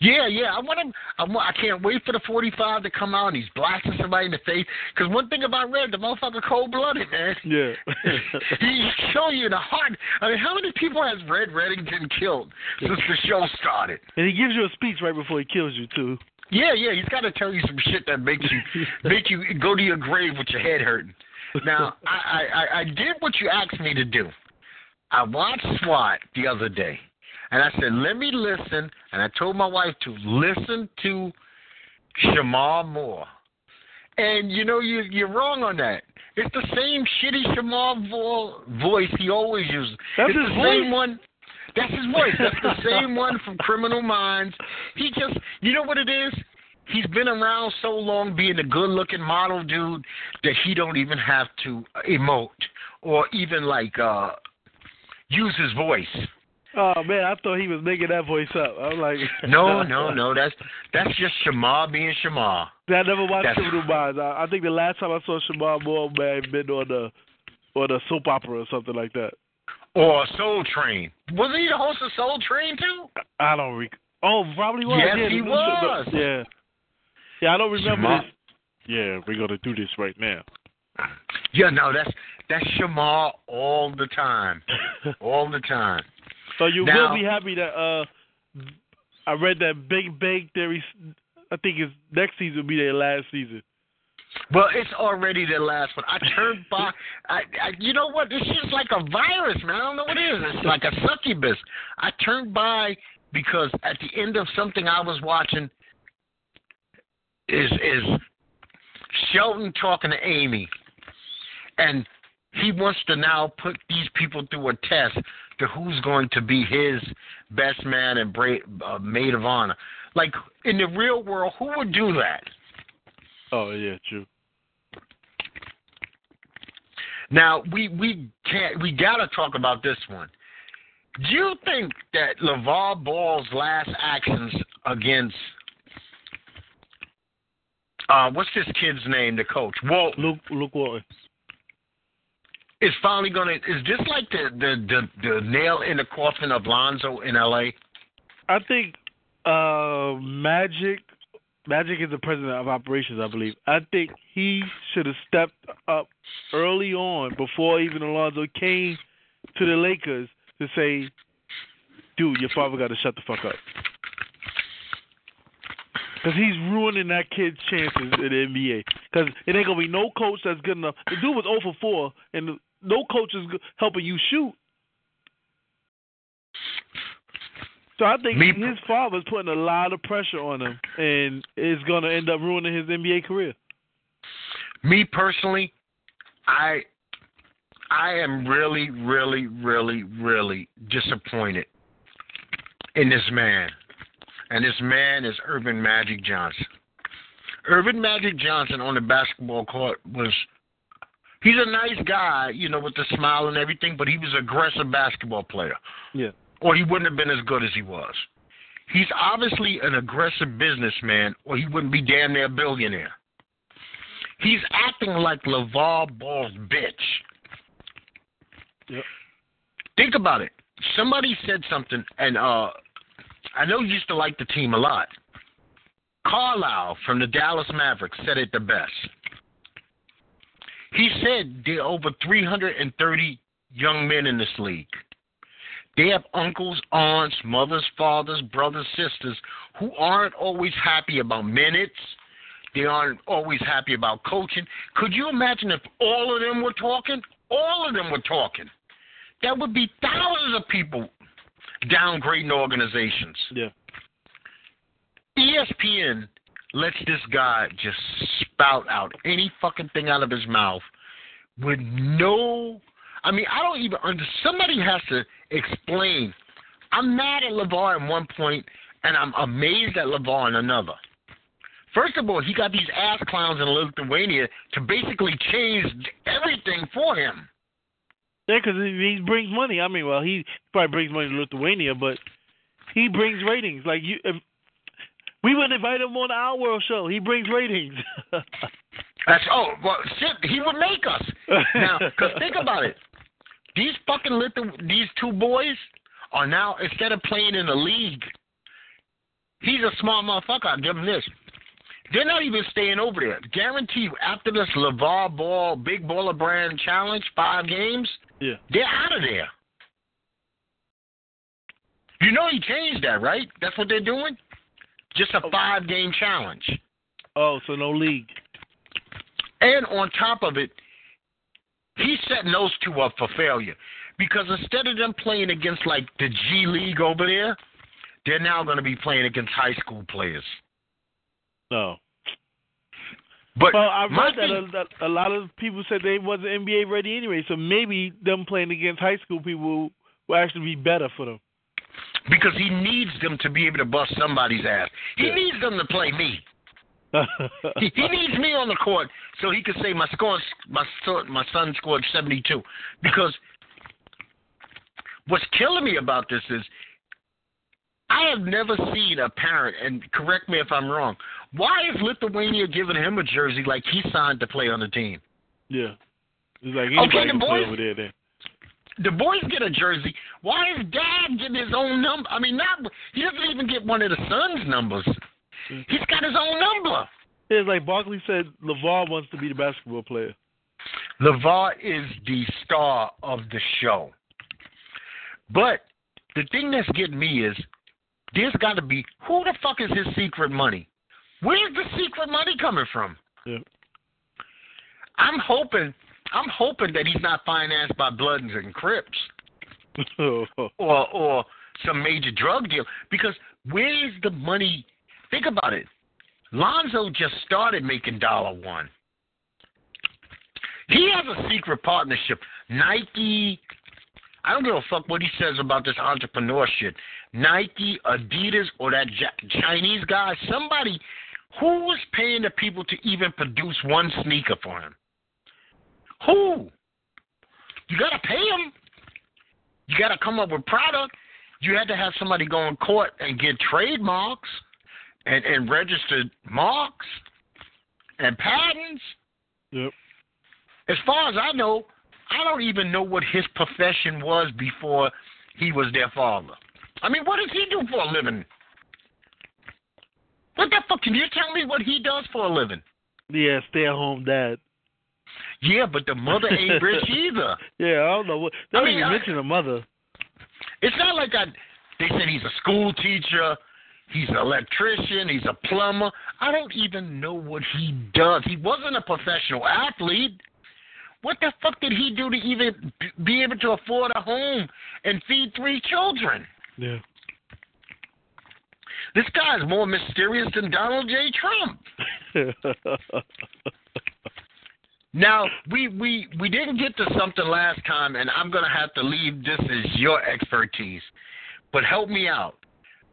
Yeah, yeah. I want him. I, want, I can't wait for the forty-five to come out and he's blasting somebody in the face. Because one thing about Red, the motherfucker cold blooded, man. Yeah. He's killing you in the heart. I mean, how many people has Red Reddington killed since the show started? And he gives you a speech right before he kills you too. Yeah, yeah. He's got to tell you some shit that makes you make you go to your grave with your head hurting. Now, I, I, I did what you asked me to do. I watched SWAT the other day, and I said, let me listen, and I told my wife to listen to Shamar Moore. And, you know, you, you're wrong on that. It's the same shitty Shamar Moore voice he always uses. That's it's his the voice. Same one. That's his voice. That's the same one from Criminal Minds. He just, you know what it is? He's been around so long being a good-looking model dude that he don't even have to emote or even, like, uh, use his voice. Oh, man, I thought he was making that voice up. I'm like... No, no, no. That's that's just Shamar being Shamar. I never watched that's... Criminal Minds. I, I think the last time I saw Shamar Moore, man, been on the, on the soap opera or something like that. Or Soul Train. Wasn't he the host of Soul Train, too? I don't recall. Oh, probably was. Yes, yeah, he was. Show, yeah. Yeah, I don't remember Shamar. This. Yeah, we're going to do this right now. Yeah, no, that's that's Shamar all the time. all the time. So you now, will be happy that uh, I read that Big Bang Theory, I think it's next season will be their last season. Well, it's already the last one. I turned by. I, I, you know what? This shit's like a virus, man. I don't know what it is. It's like a succubus. I turned by because at the end of something I was watching is is Shelton talking to Amy, and he wants to now put these people through a test to who's going to be his best man and bra- uh, maid of honor. Like, in the real world, who would do that? Oh, yeah, true. Now, we we can't, we got to talk about this one. Do you think that LaVar Ball's last actions against, uh, what's this kid's name, the coach? Walt, Luke, Luke Walton. Is finally going to, is this like the, the, the, the nail in the coffin of Lonzo in L A? I think uh, Magic, Magic is the president of operations, I believe. I think he should have stepped up early on before even Lonzo came to the Lakers to say, dude, your father got to shut the fuck up. Because he's ruining that kid's chances in the N B A. Because it ain't going to be no coach that's good enough. The dude was zero for four, and no coach is helping you shoot. So I think Me, his father's putting a lot of pressure on him, and it's going to end up ruining his N B A career. Me personally, I I am really, really, really, really disappointed in this man. And this man is Urban Magic Johnson. Urban Magic Johnson on the basketball court was, he's a nice guy, you know, with the smile and everything, but he was an aggressive basketball player. Yeah. Or he wouldn't have been as good as he was. He's obviously an aggressive businessman, or he wouldn't be damn near a billionaire. He's acting like LaVar Ball's bitch. Yep. Think about it. Somebody said something, and uh, I know you used to like the team a lot. Carlisle from the Dallas Mavericks said it the best. He said there are over three hundred thirty young men in this league. They have uncles, aunts, mothers, fathers, brothers, sisters who aren't always happy about minutes. They aren't always happy about coaching. Could you imagine if all of them were talking? All of them were talking. That would be thousands of people downgrading organizations. Yeah. E S P N lets this guy just spout out any fucking thing out of his mouth with no... I mean, I don't even understand. Somebody has to explain. I'm mad at LaVar at one point, and I'm amazed at LaVar in another. First of all, he got these ass clowns in Lithuania to basically change everything for him. Yeah, because he brings money. I mean, well, he probably brings money to Lithuania, but he brings ratings. Like, you, if we would invite him on the Our World show. He brings ratings. That's oh well, shit. He would make us now. Because think about it. These fucking Lithu- these two boys are now, instead of playing in the league, he's a smart motherfucker. I'll give him this. They're not even staying over there. Guaranteed, after this LaVar Ball, Big Baller Brand Challenge, five games, yeah, they're out of there. You know he changed that, right? That's what they're doing? Just a five-game challenge. Oh, so no league. And on top of it, he's setting those two up for failure. Because instead of them playing against, like, the G League over there, they're now going to be playing against high school players. No. But well, I read thing, that a, a lot of people said they wasn't N B A ready anyway, so maybe them playing against high school people will actually be better for them. Because he needs them to be able to bust somebody's ass. He yeah. needs them to play me. he, he needs me on the court so he can say my score, my son, my son scored seventy-two. Because what's killing me about this is I have never seen a parent, and correct me if I'm wrong, why is Lithuania giving him a jersey like he signed to play on the team? Yeah. It's like anybody okay, the can boys, play over there then. The boys get a jersey. Why is Dad getting his own number? I mean, not he doesn't even get one of the son's numbers. He's got his own number. It's like Barkley said, LaVar wants to be the basketball player. LaVar is the star of the show. But the thing that's getting me is there's got to be, who the fuck is his secret money? Where's the secret money coming from? Yeah. I'm hoping, I'm hoping that he's not financed by Bloods and Crips, or or some major drug deal. Because where's the money? Think about it. Lonzo just started making dollar one. He has a secret partnership. Nike, I don't give a fuck what he says about this entrepreneur shit. Nike, Adidas, or that J- Chinese guy, somebody who was paying the people to even produce one sneaker for him. Who? You got to pay him. You got to come up with product. You had to have somebody go in court and get trademarks and, and registered marks and patents. Yep. As far as I know, I don't even know what his profession was before he was their father. I mean, what does he do for a living? What the fuck? Can you tell me what he does for a living? Yeah, stay-at-home dad. Yeah, but the mother ain't rich either. Yeah, I don't know. What, they don't I mean, even I, mention the mother. It's not like I. They said he's a school teacher. He's an electrician. He's a plumber. I don't even know what he does. He wasn't a professional athlete. What the fuck did he do to even be able to afford a home and feed three children? Yeah. This guy is more mysterious than Donald J. Trump. Now, we, we, we didn't get to something last time, and I'm going to have to leave this as your expertise. But help me out.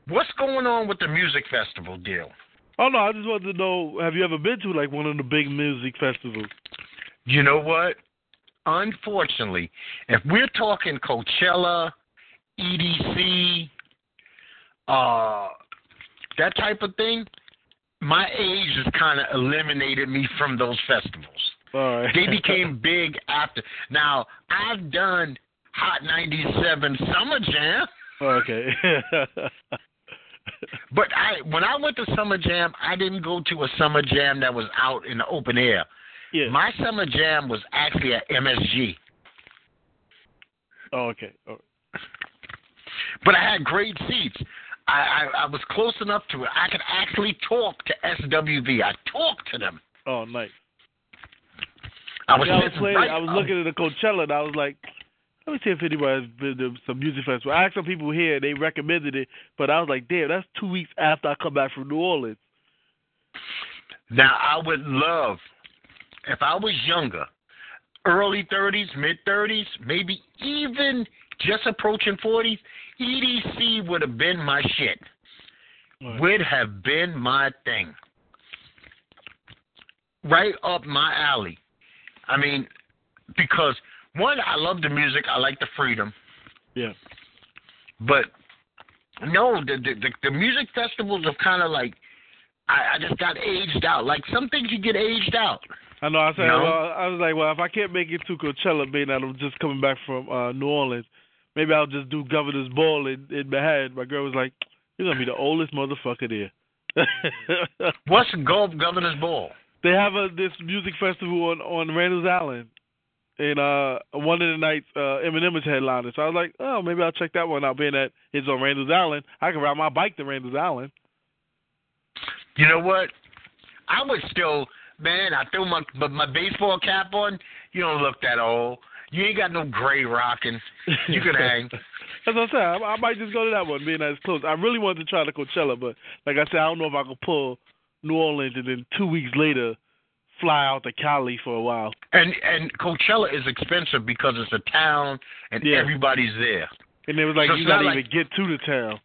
What's going on with the music festival deal? Oh, no, I just wanted to know, have you ever been to, like, one of the big music festivals? You know what? Unfortunately, if we're talking Coachella, E D C, uh, that type of thing, my age has kind of eliminated me from those festivals. All right. They became big after. Now, I've done Hot ninety-seven Summer Jam. Okay. But I, when I went to Summer Jam, I didn't go to a Summer Jam that was out in the open air. Yeah. My Summer Jam was actually at M S G. Oh, okay. Oh. But I had great seats. I, I, I was close enough to it. I could actually talk to S W V. I talked to them. Oh, nice. I was, yeah, I was, playing, right I was looking at the Coachella, and I was like, let me see if anybody's been to some music festival. I asked some people here, and they recommended it, but I was like, damn, that's two weeks after I come back from New Orleans. Now, I would love... If I was younger, early thirties, mid-thirties, maybe even just approaching forties, E D C would have been my shit. Right. Would have been my thing. Right up my alley. I mean, because, one, I love the music. I like the freedom. Yeah. But, no, the, the, the music festivals are kind of like, I, I just got aged out. Like, some things you get aged out. I know. I said, no. well, I was like, well, if I can't make it to Coachella, being that I'm just coming back from uh, New Orleans, maybe I'll just do Governor's Ball in, in Manhattan. My girl was like, "You're gonna be the oldest motherfucker there." What's Governor's Ball? They have a, this music festival on on Randall's Island, and uh, one of the nights uh, Eminem was headlining. So I was like, "Oh, maybe I'll check that one out." Being that it's on Randall's Island, I can ride my bike to Randall's Island. You know what? I would still. Man, I threw my my baseball cap on. You don't look that old. You ain't got no gray rocking. You can hang. As I said, I, I might just go to that one, being that it's close. I really wanted to try the Coachella, but like I said, I don't know if I could pull New Orleans and then two weeks later fly out to Cali for a while. And and Coachella is expensive because it's a town and yeah. everybody's there. And it was like so you gotta like, even get to the town.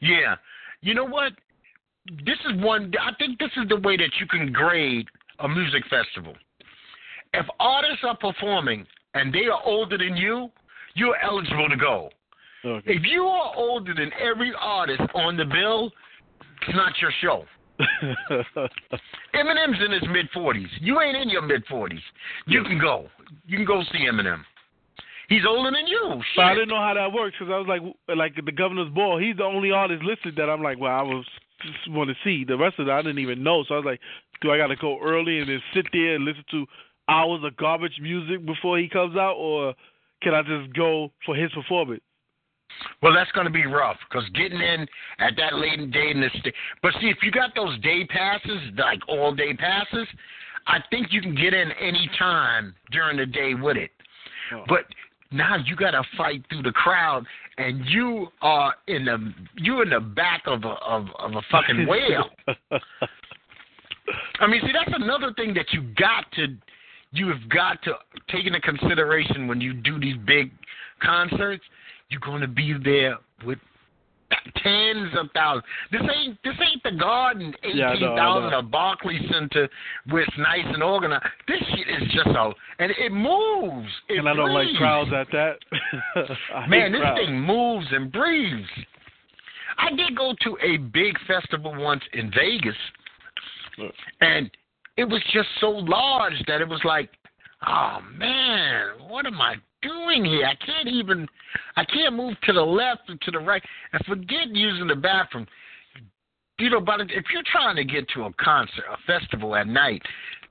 Yeah, you know what? This is one. I think this is the way that you can grade a music festival. If artists are performing and they are older than you, you're eligible to go. Okay. If you are older than every artist on the bill, it's not your show. Eminem's in his mid forties. You ain't in your mid forties. You yeah. can go. You can go see Eminem. He's older than you. Shit. But I didn't know how that works because I was like, like the Governor's Ball, he's the only artist listed that I'm like, well, I was... just want to see. The rest of it I didn't even know. So I was like, do I got to go early and then sit there and listen to hours of garbage music before he comes out, or can I just go for his performance? Well, that's going to be rough because getting in at that late day in the st- – but see, if you got those day passes, like all-day passes, I think you can get in any time during the day with it. Oh. But now you got to fight through the crowd, and you are in the you in the back of a of, of a fucking whale. I mean, see, that's another thing that you got to you have got to take into consideration when you do these big concerts. You're going to be there with tens of thousands. This ain't this ain't the Garden, eighteen thousand yeah, no, no. a Barclays Center, where it's nice and organized. This shit is just so, and it moves. It and breathes. I don't like crowds at that. Man, this crowds. thing moves and breathes. I did go to a big festival once in Vegas, and it was just so large that it was like, oh man, what am I doing here? I can't even, I can't move to the left or to the right. And forget using the bathroom. You know, but if you're trying to get to a concert, a festival at night,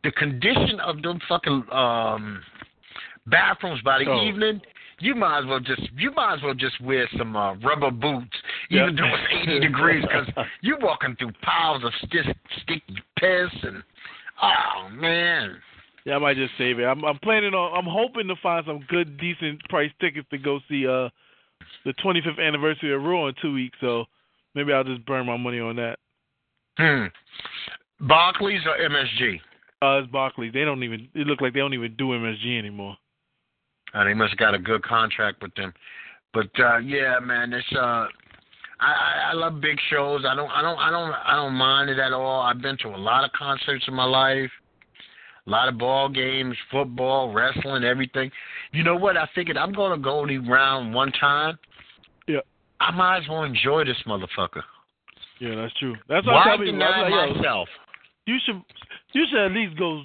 the condition of them fucking um, bathrooms by the oh. evening, you might as well just, you might as well just wear some uh, rubber boots, even yep. though it's eighty degrees, because you're walking through piles of st- sticky piss and, oh man. Yeah, I might just save it. I'm, I'm planning on. I'm hoping to find some good, decent price tickets to go see uh, the twenty-fifth anniversary of Raw in two weeks. So maybe I'll just burn my money on that. Hmm. Barclays or M S G? Uh, it's Barclays. They don't even. It looks like they don't even do M S G anymore. Uh, they must have got a good contract with them. But uh, yeah, man, it's. Uh, I, I love big shows. I don't. I don't. I don't. I don't mind it at all. I've been to a lot of concerts in my life. A lot of ball games, football, wrestling, everything. You know what? I figured I'm going to go only round one time. Yeah. I might as well enjoy this motherfucker. Yeah, that's true. That's why I deny myself. You should, you should at least go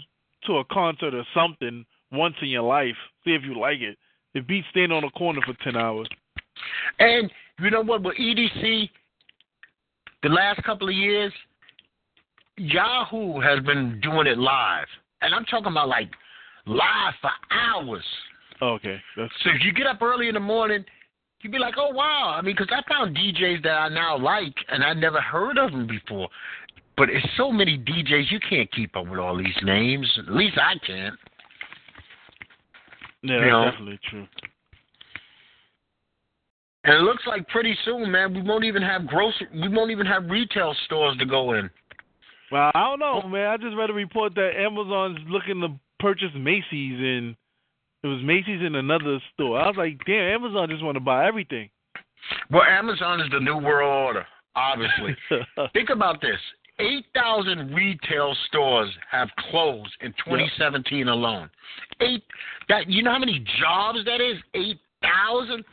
to a concert or something once in your life. See if you like it. It beats staying on a corner for ten hours. And you know what? With E D C, the last couple of years, Yahoo has been doing it live. And I'm talking about, like, live for hours. Oh, okay. That's so if you get up early in the morning, you'd be like, oh, wow. I mean, because I found D Js that I now like, and I never heard of them before. But it's so many D Js, you can't keep up with all these names. At least I can't. Yeah, that's you know? definitely true. And it looks like pretty soon, man, we won't even have grocery, we won't even have retail stores to go in. Well, I don't know, man. I just read a report that Amazon's looking to purchase Macy's, and it was Macy's in another store. I was like, damn, Amazon just want to buy everything. Well, Amazon is the new world order, obviously. Think about this. eight thousand retail stores have closed in twenty seventeen yep. alone. Eight. That you know how many jobs that is? eight thousand?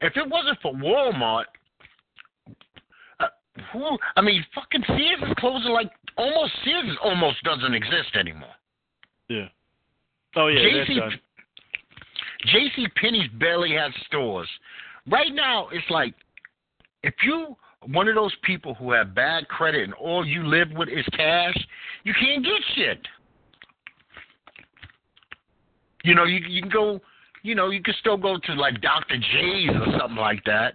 If it wasn't for Walmart... Who, I mean, fucking Sears is closing like almost Sears almost doesn't exist anymore. Yeah. Oh yeah. J C Penney's barely has stores right now. It's like if you one of those people who have bad credit and all you live with is cash, you can't get shit. You know, you you can go, you know, you can still go to like Doctor J's or something like that.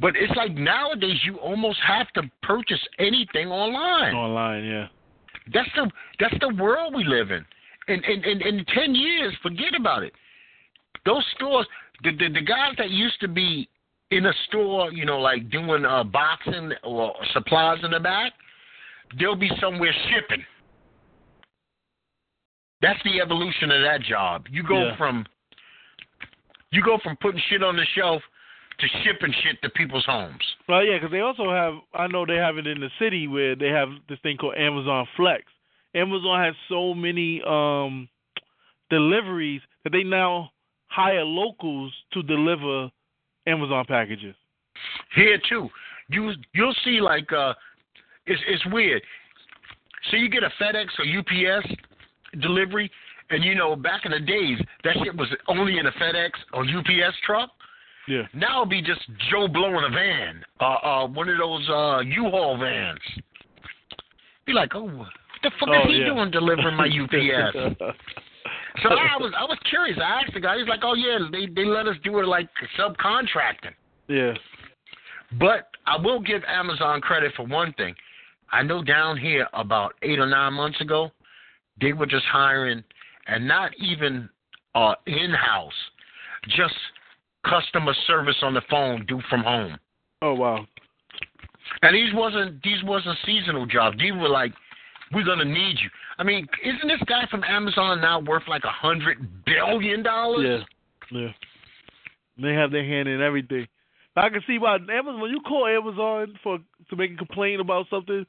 But it's like nowadays you almost have to purchase anything online. Online, yeah. That's the that's the world we live in. And in, in, in, in ten years, forget about it. Those stores, the, the the guys that used to be in a store, you know, like doing uh, boxing or supplies in the back, they'll be somewhere shipping. That's the evolution of that job. You go yeah. from you go from putting shit on the shelf to shipping shit to people's homes. Well, yeah, because they also have, I know they have it in the city where they have this thing called Amazon Flex. Amazon has so many um, deliveries that they now hire locals to deliver Amazon packages. Here, too. You, you'll see, like, uh, it's, it's weird. So you get a FedEx or U P S delivery, and, you know, back in the days, that shit was only in a FedEx or U P S truck. Yeah. Now it'll be just Joe Blow in a van, uh, uh, one of those uh, U-Haul vans. Be like, oh, what the fuck oh, is he yeah. doing delivering my U P S? So I was I was curious. I asked the guy. He's like, oh, yeah, they, they let us do it like subcontracting. Yeah. But I will give Amazon credit for one thing. I know down here about eight or nine months ago, they were just hiring, and not even uh, in-house, just customer service on the phone, do from home. Oh, wow. And these wasn't these wasn't seasonal jobs. These were like, we're going to need you. I mean, isn't this guy from Amazon now worth like one hundred billion dollars? Yeah, yeah. They have their hand in everything. I can see why Amazon, when you call Amazon for to make a complaint about something,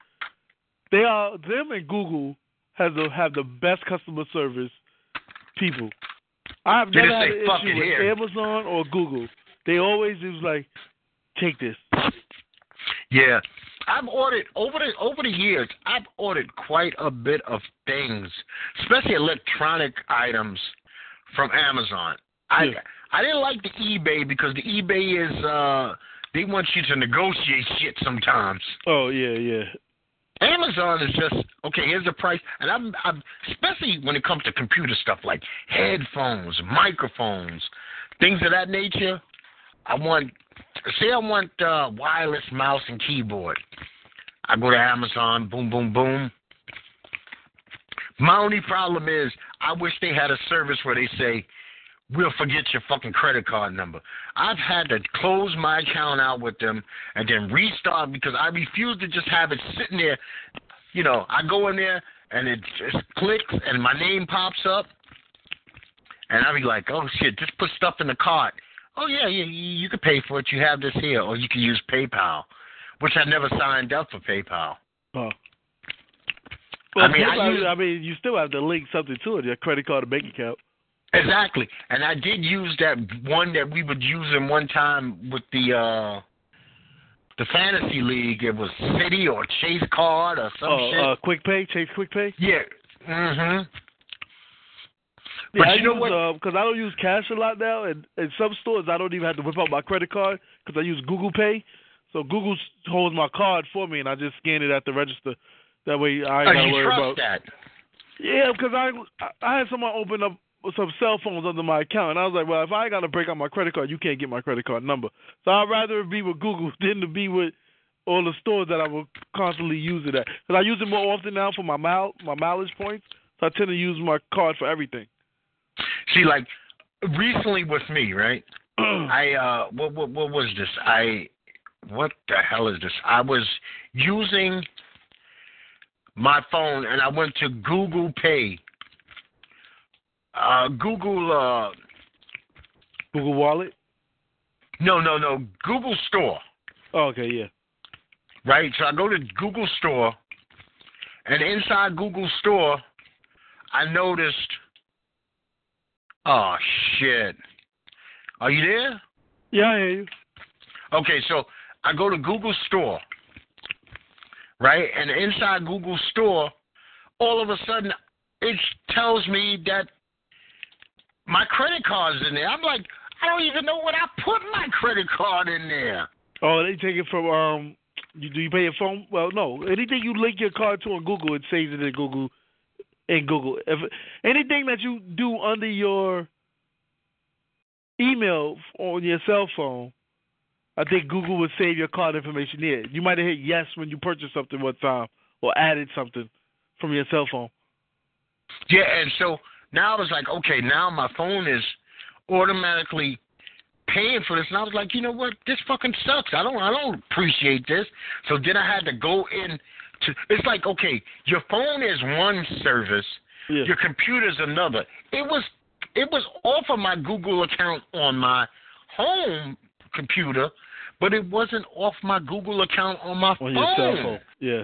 they are them and Google has the, have the best customer service people. I've they never had an issue with here. Amazon or Google. They always is like, take this. Yeah, I've ordered over the over the years. I've ordered quite a bit of things, especially electronic items from Amazon. I. Yeah. I didn't like the eBay because the eBay is, uh, they want you to negotiate shit sometimes. Oh, yeah, yeah. Amazon is just, okay, here's the price. And I'm, I'm especially when it comes to computer stuff like headphones, microphones, things of that nature. I want, say I want uh, wireless mouse and keyboard. I go to Amazon, boom, boom, boom. My only problem is I wish they had a service where they say, we'll forget your fucking credit card number. I've had to close my account out with them and then restart because I refuse to just have it sitting there. You know, I go in there and it just clicks and my name pops up. And I be like, oh, shit, just put stuff in the cart. Oh, yeah, yeah, you can pay for it. You have this here. Or you can use PayPal, which I never signed up for PayPal. Oh. Well, I mean, I, use, I mean, you still have to link something to it, your credit card or bank account. Exactly, and I did use that one that we were using one time with the uh, the fantasy league. It was City or Chase Card or some oh, shit. Oh, uh, Quick Pay, Chase Quick Pay. Yeah. Mhm. Yeah, but you I know use, what? Because uh, I don't use cash a lot now, and in some stores I don't even have to whip out my credit card because I use Google Pay. So Google holds my card for me, and I just scan it at the register. That way I ain't oh, gotta you worry trust about that. Yeah, because I I had someone open up some cell phones under my account, and I was like, well, if I got to break out my credit card, you can't get my credit card number. So I'd rather be with Google than to be with all the stores that I will constantly use it at. Because I use it more often now for my mile, my mileage points, so I tend to use my card for everything. See, like, recently with me, right, I, uh, what, what, what was this? I, what the hell is this? I was using my phone, and I went to Google Pay. Uh, Google, uh... Google Wallet? No, no, no. Google Store. Oh, okay, yeah. Right? So I go to Google Store, and inside Google Store, I noticed... Oh, shit. Are you there? Yeah, I hear you. Okay, so I go to Google Store, right? And inside Google Store, all of a sudden, it tells me that my credit card's in there. I'm like, I don't even know what I put my credit card in there. Oh, they take it from, um, you, do you pay your phone? Well, no. Anything you link your card to on Google, it saves it in Google. In Google. If, anything that you do under your email on your cell phone, I think Google would save your card information there. You might have hit yes when you purchased something one time or added something from your cell phone. Yeah, and so... Now I was like, okay, now my phone is automatically paying for this, and I was like, you know what, this fucking sucks. I don't, I don't appreciate this. So then I had to go in to. It's like, okay, your phone is one service, yeah. Your computer's another. It was, it was off of my Google account on my home computer, but it wasn't off my Google account on my on phone. Your cell phone. Yeah.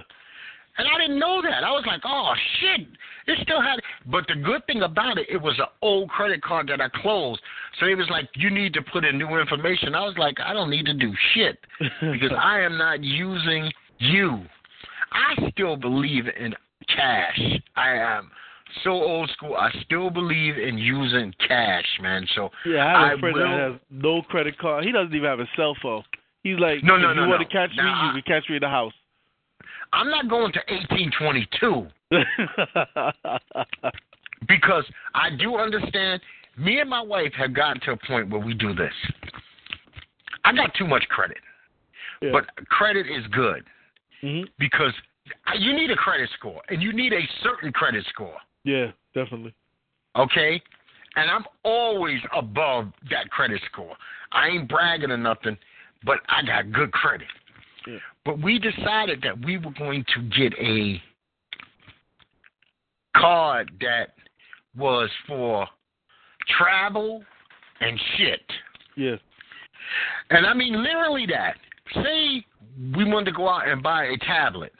And I didn't know that. I was like, oh, shit. It still had it. But the good thing about it, it was an old credit card that I closed. So it was like, you need to put in new information. I was like, I don't need to do shit because I am not using you. I still believe in cash. I am so old school. I still believe in using cash, man. So yeah, I have a friend that has no credit card. He doesn't even have a cell phone. He's like, no, no, if no, you no, want no. to catch now, me, you can catch me in the house. I'm not going to eighteen twenty-two because I do understand me and my wife have gotten to a point where we do this. I got too much credit, yeah. But credit is good mm-hmm. because you need a credit score, and you need a certain credit score. Yeah, definitely. Okay? And I'm always above that credit score. I ain't bragging or nothing, but I got good credit. Yeah. But we decided that we were going to get a card that was for travel and shit. Yes. Yeah. And I mean literally that. Say we wanted to go out and buy a tablet.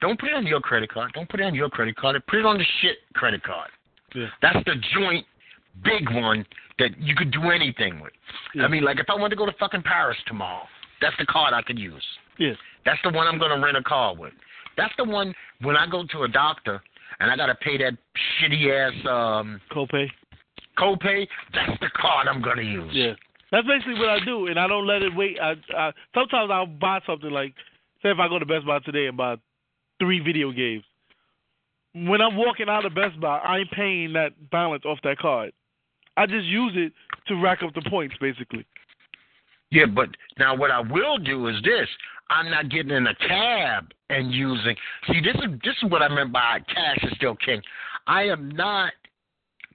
Don't put it on your credit card. Don't put it on your credit card. Put it on the shit credit card. Yeah. That's the joint big one that you could do anything with. Yeah. I mean, like if I wanted to go to fucking Paris tomorrow, that's the card I could use. Yeah. That's the one I'm going to rent a car with. That's the one when I go to a doctor and I got to pay that shitty-ass... Um, copay. Copay, that's the card I'm going to use. Yeah. That's basically what I do, and I don't let it wait. I, I sometimes I'll buy something like, say if I go to Best Buy today and buy three video games. When I'm walking out of Best Buy, I ain't paying that balance off that card. I just use it to rack up the points, basically. Yeah, but now what I will do is this. I'm not getting in a cab and using... See, this is this is what I meant by cash is still king. I am not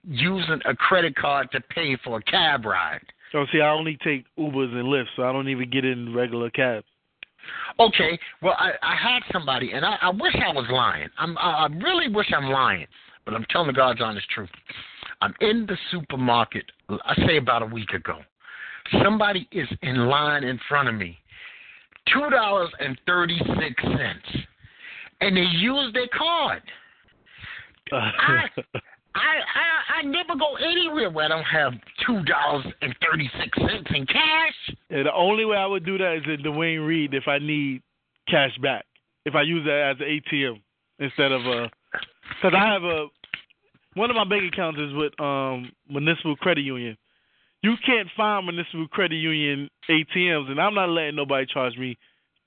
using a credit card to pay for a cab ride. Oh, see, I only take Ubers and Lyfts, so I don't even get in regular cabs. Okay, well, I, I had somebody, and I, I wish I was lying. I'm, I, I really wish I'm lying, but I'm telling the God's honest truth. I'm in the supermarket, I say about a week ago. Somebody is in line in front of me, two dollars and thirty-six cents, and they use their card. Uh, I, I I I never go anywhere where I don't have two dollars and thirty-six cents in cash. And the only way I would do that is at Dwayne Reed if I need cash back, if I use that as an A T M instead of a – because I have a – one of my bank accounts is with um Municipal Credit Union. You can't find Municipal Credit Union A T Ms, and I'm not letting nobody charge me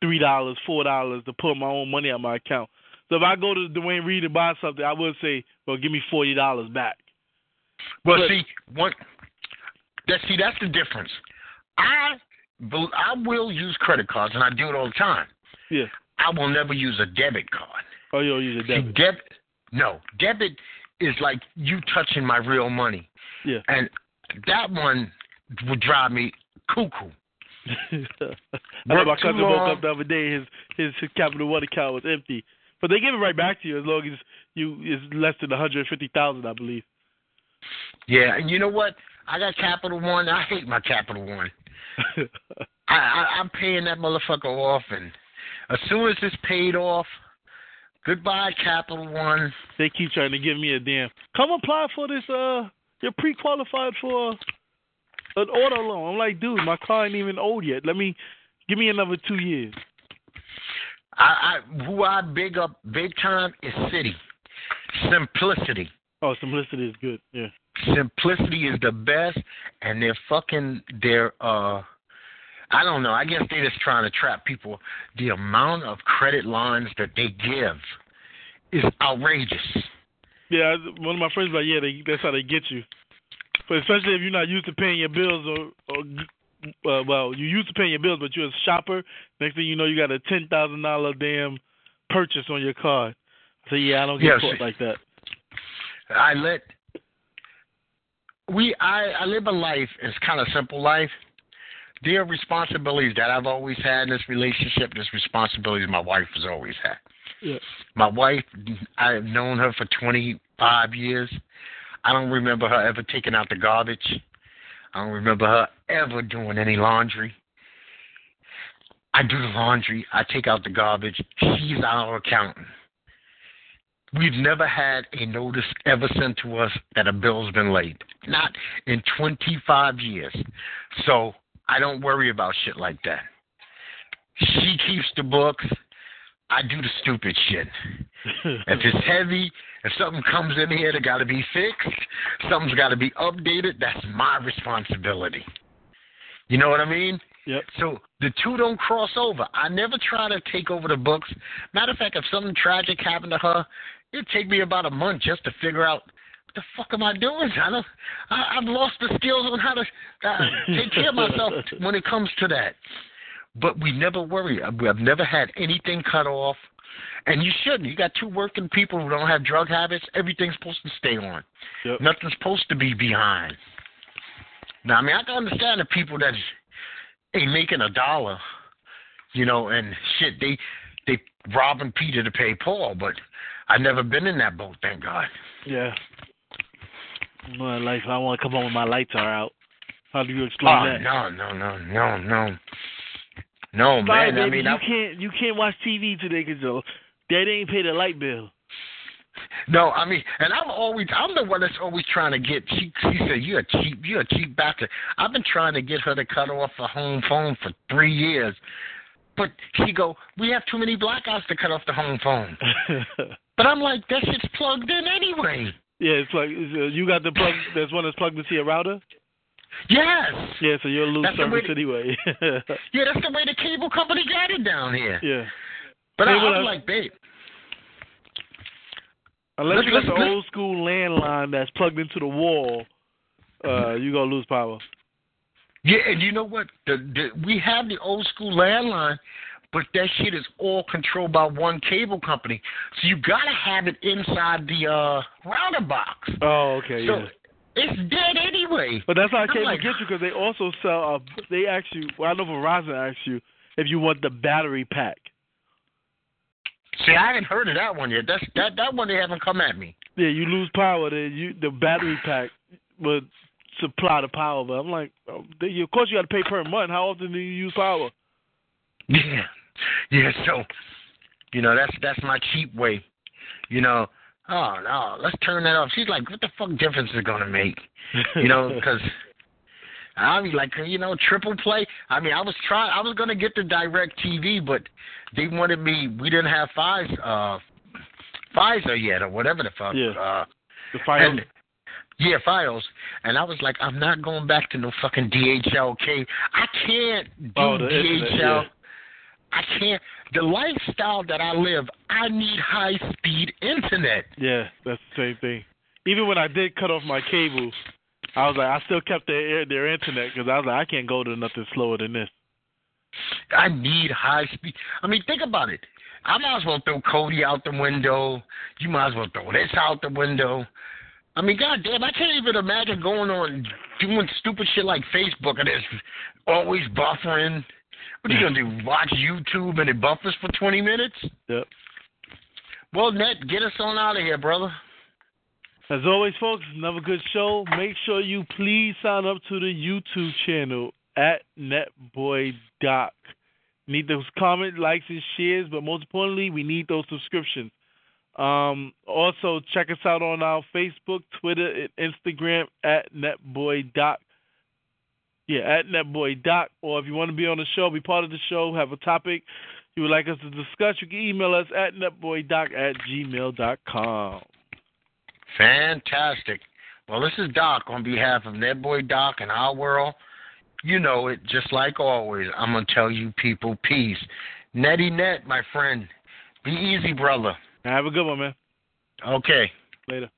three dollars, four dollars to put my own money on my account. So if I go to Dwayne Reed and buy something, I would say, well, give me forty dollars back. Well, but, see, what, that, see, that's the difference. I, I will use credit cards, and I do it all the time. Yeah. I will never use a debit card. Oh, you'll use a debit. See, deb, no, debit is like you touching my real money. Yeah. And that one would drive me cuckoo. I know my cousin woke up the other day, his, his his Capital One account was empty. But they give it right back to you as long as you it's less than one hundred fifty thousand dollars, I believe. Yeah, and you know what? I got Capital One. I hate my Capital One. I, I, I'm paying that motherfucker off, and as soon as it's paid off, goodbye, Capital One. They keep trying to give me a damn. Come apply for this, uh... You're pre-qualified for an auto loan. I'm like, dude, my car ain't even old yet. Let me give me another two years. I, I who I big up big time is City. Simplicity. Oh, simplicity is good. Yeah. Simplicity is the best, and they're fucking they're uh, I don't know. I guess they're just trying to trap people. The amount of credit lines that they give is outrageous. Yeah, one of my friends was like, yeah, they, that's how they get you. But especially if you're not used to paying your bills or, or uh, well, you're used to paying your bills, but you're a shopper. Next thing you know, you got a ten thousand dollars damn purchase on your card. So, yeah, I don't get yeah, caught see, like that. I let we I, I live a life, it's kind of simple life. There are responsibilities that I've always had in this relationship, this responsibility my wife has always had. Yeah. My wife, I've known her for twenty-five years. I don't remember her ever taking out the garbage. I don't remember her ever doing any laundry. I do the laundry. I take out the garbage. She's our accountant. We've never had a notice ever sent to us that a bill's been late. Not in twenty-five years. So I don't worry about shit like that. She keeps the books. I do the stupid shit. If it's heavy, if something comes in here that got to be fixed, something's got to be updated, that's my responsibility. You know what I mean? Yep. So the two don't cross over. I never try to take over the books. Matter of fact, if something tragic happened to her, it'd take me about a month just to figure out, what the fuck am I doing? I don't, I, I've lost the skills on how to uh, take care of myself when it comes to that. But we never worry. I've never had anything cut off. And you shouldn't. You got two working people who don't have drug habits. Everything's supposed to stay on. Yep. Nothing's supposed to be behind. Now, I mean, I can understand the people that ain't making a dollar, you know, and shit, they they robbing Peter to pay Paul, but I've never been in that boat, thank God. Yeah. My life, I want to come home when my lights are out. How do you explain oh, that? No, no, no, no, no. No, Sorry, man. Baby, I mean, you I... can't you can't watch T V today because they ain't pay the light bill. No, I mean, and I'm always I'm the one that's always trying to get. She, she said you're a cheap you're a cheap bastard. I've been trying to get her to cut off her home phone for three years, but she go, we have too many blackouts to cut off the home phone. But I'm like, that shit's plugged in anyway. Yeah, it's like it's, uh, you got the plug. There's one that's plugged into your router. Yes. Yeah, so you'll lose that's service the to, anyway. Yeah, that's the way the cable company got it down here. Yeah. But hey, I, I'm I, like, babe. Unless you got the old school landline that's plugged into the wall, uh, you're going to lose power. Yeah, and you know what? The, the, we have the old school landline, but that shit is all controlled by one cable company. So you got to have it inside the uh, router box. Oh, okay, so, yeah. It's dead anyway. But that's how I came like, to get you, because they also sell, uh, they ask you, well, I know Verizon asks you if you want the battery pack. See, I haven't heard of that one yet. That's, that that one, they haven't come at me. Yeah, you lose power, then you, the battery pack would supply the power. But I'm like, oh, they, of course you got to pay per month. How often do you use power? Yeah. Yeah, so, you know, that's that's my cheap way, you know. Oh, no, let's turn that off. She's like, what the fuck difference is it going to make? You know, because I mean, like, you know, triple play. I mean, I was trying, I was going to get the DirecTV, but they wanted me, we didn't have Pfizer, uh, Pfizer yet or whatever the fuck. Yeah, uh, the Fios. And, yeah, Fios. And I was like, I'm not going back to no fucking D H L cable. I can't do oh, D H L. Internet, yeah. I can't. The lifestyle that I live, I need high-speed internet. Yeah, that's the same thing. Even when I did cut off my cable, I was like, I still kept their their internet because I was like, I can't go to nothing slower than this. I need high-speed. I mean, think about it. I might as well throw Cody out the window. You might as well throw this out the window. I mean, goddamn, I can't even imagine going on doing stupid shit like Facebook and it's always buffering. What are you going to do, watch YouTube and it buffers for twenty minutes? Yep. Well, Ned, get us on out of here, brother. As always, folks, another good show. Make sure you please sign up to the YouTube channel at NetBoyDoc. Need those comments, likes, and shares, but most importantly, we need those subscriptions. Um, also, check us out on our Facebook, Twitter, and Instagram at NetBoyDoc. Yeah, at NetBoyDoc, or if you want to be on the show, be part of the show, have a topic you would like us to discuss, you can email us at netboydoc at gmail dot com. Fantastic. Well, this is Doc on behalf of NetBoyDoc and Our World. You know it, just like always. I'm going to tell you people, peace. Netty Net, my friend. Be easy, brother. Have a good one, man. Okay. Later.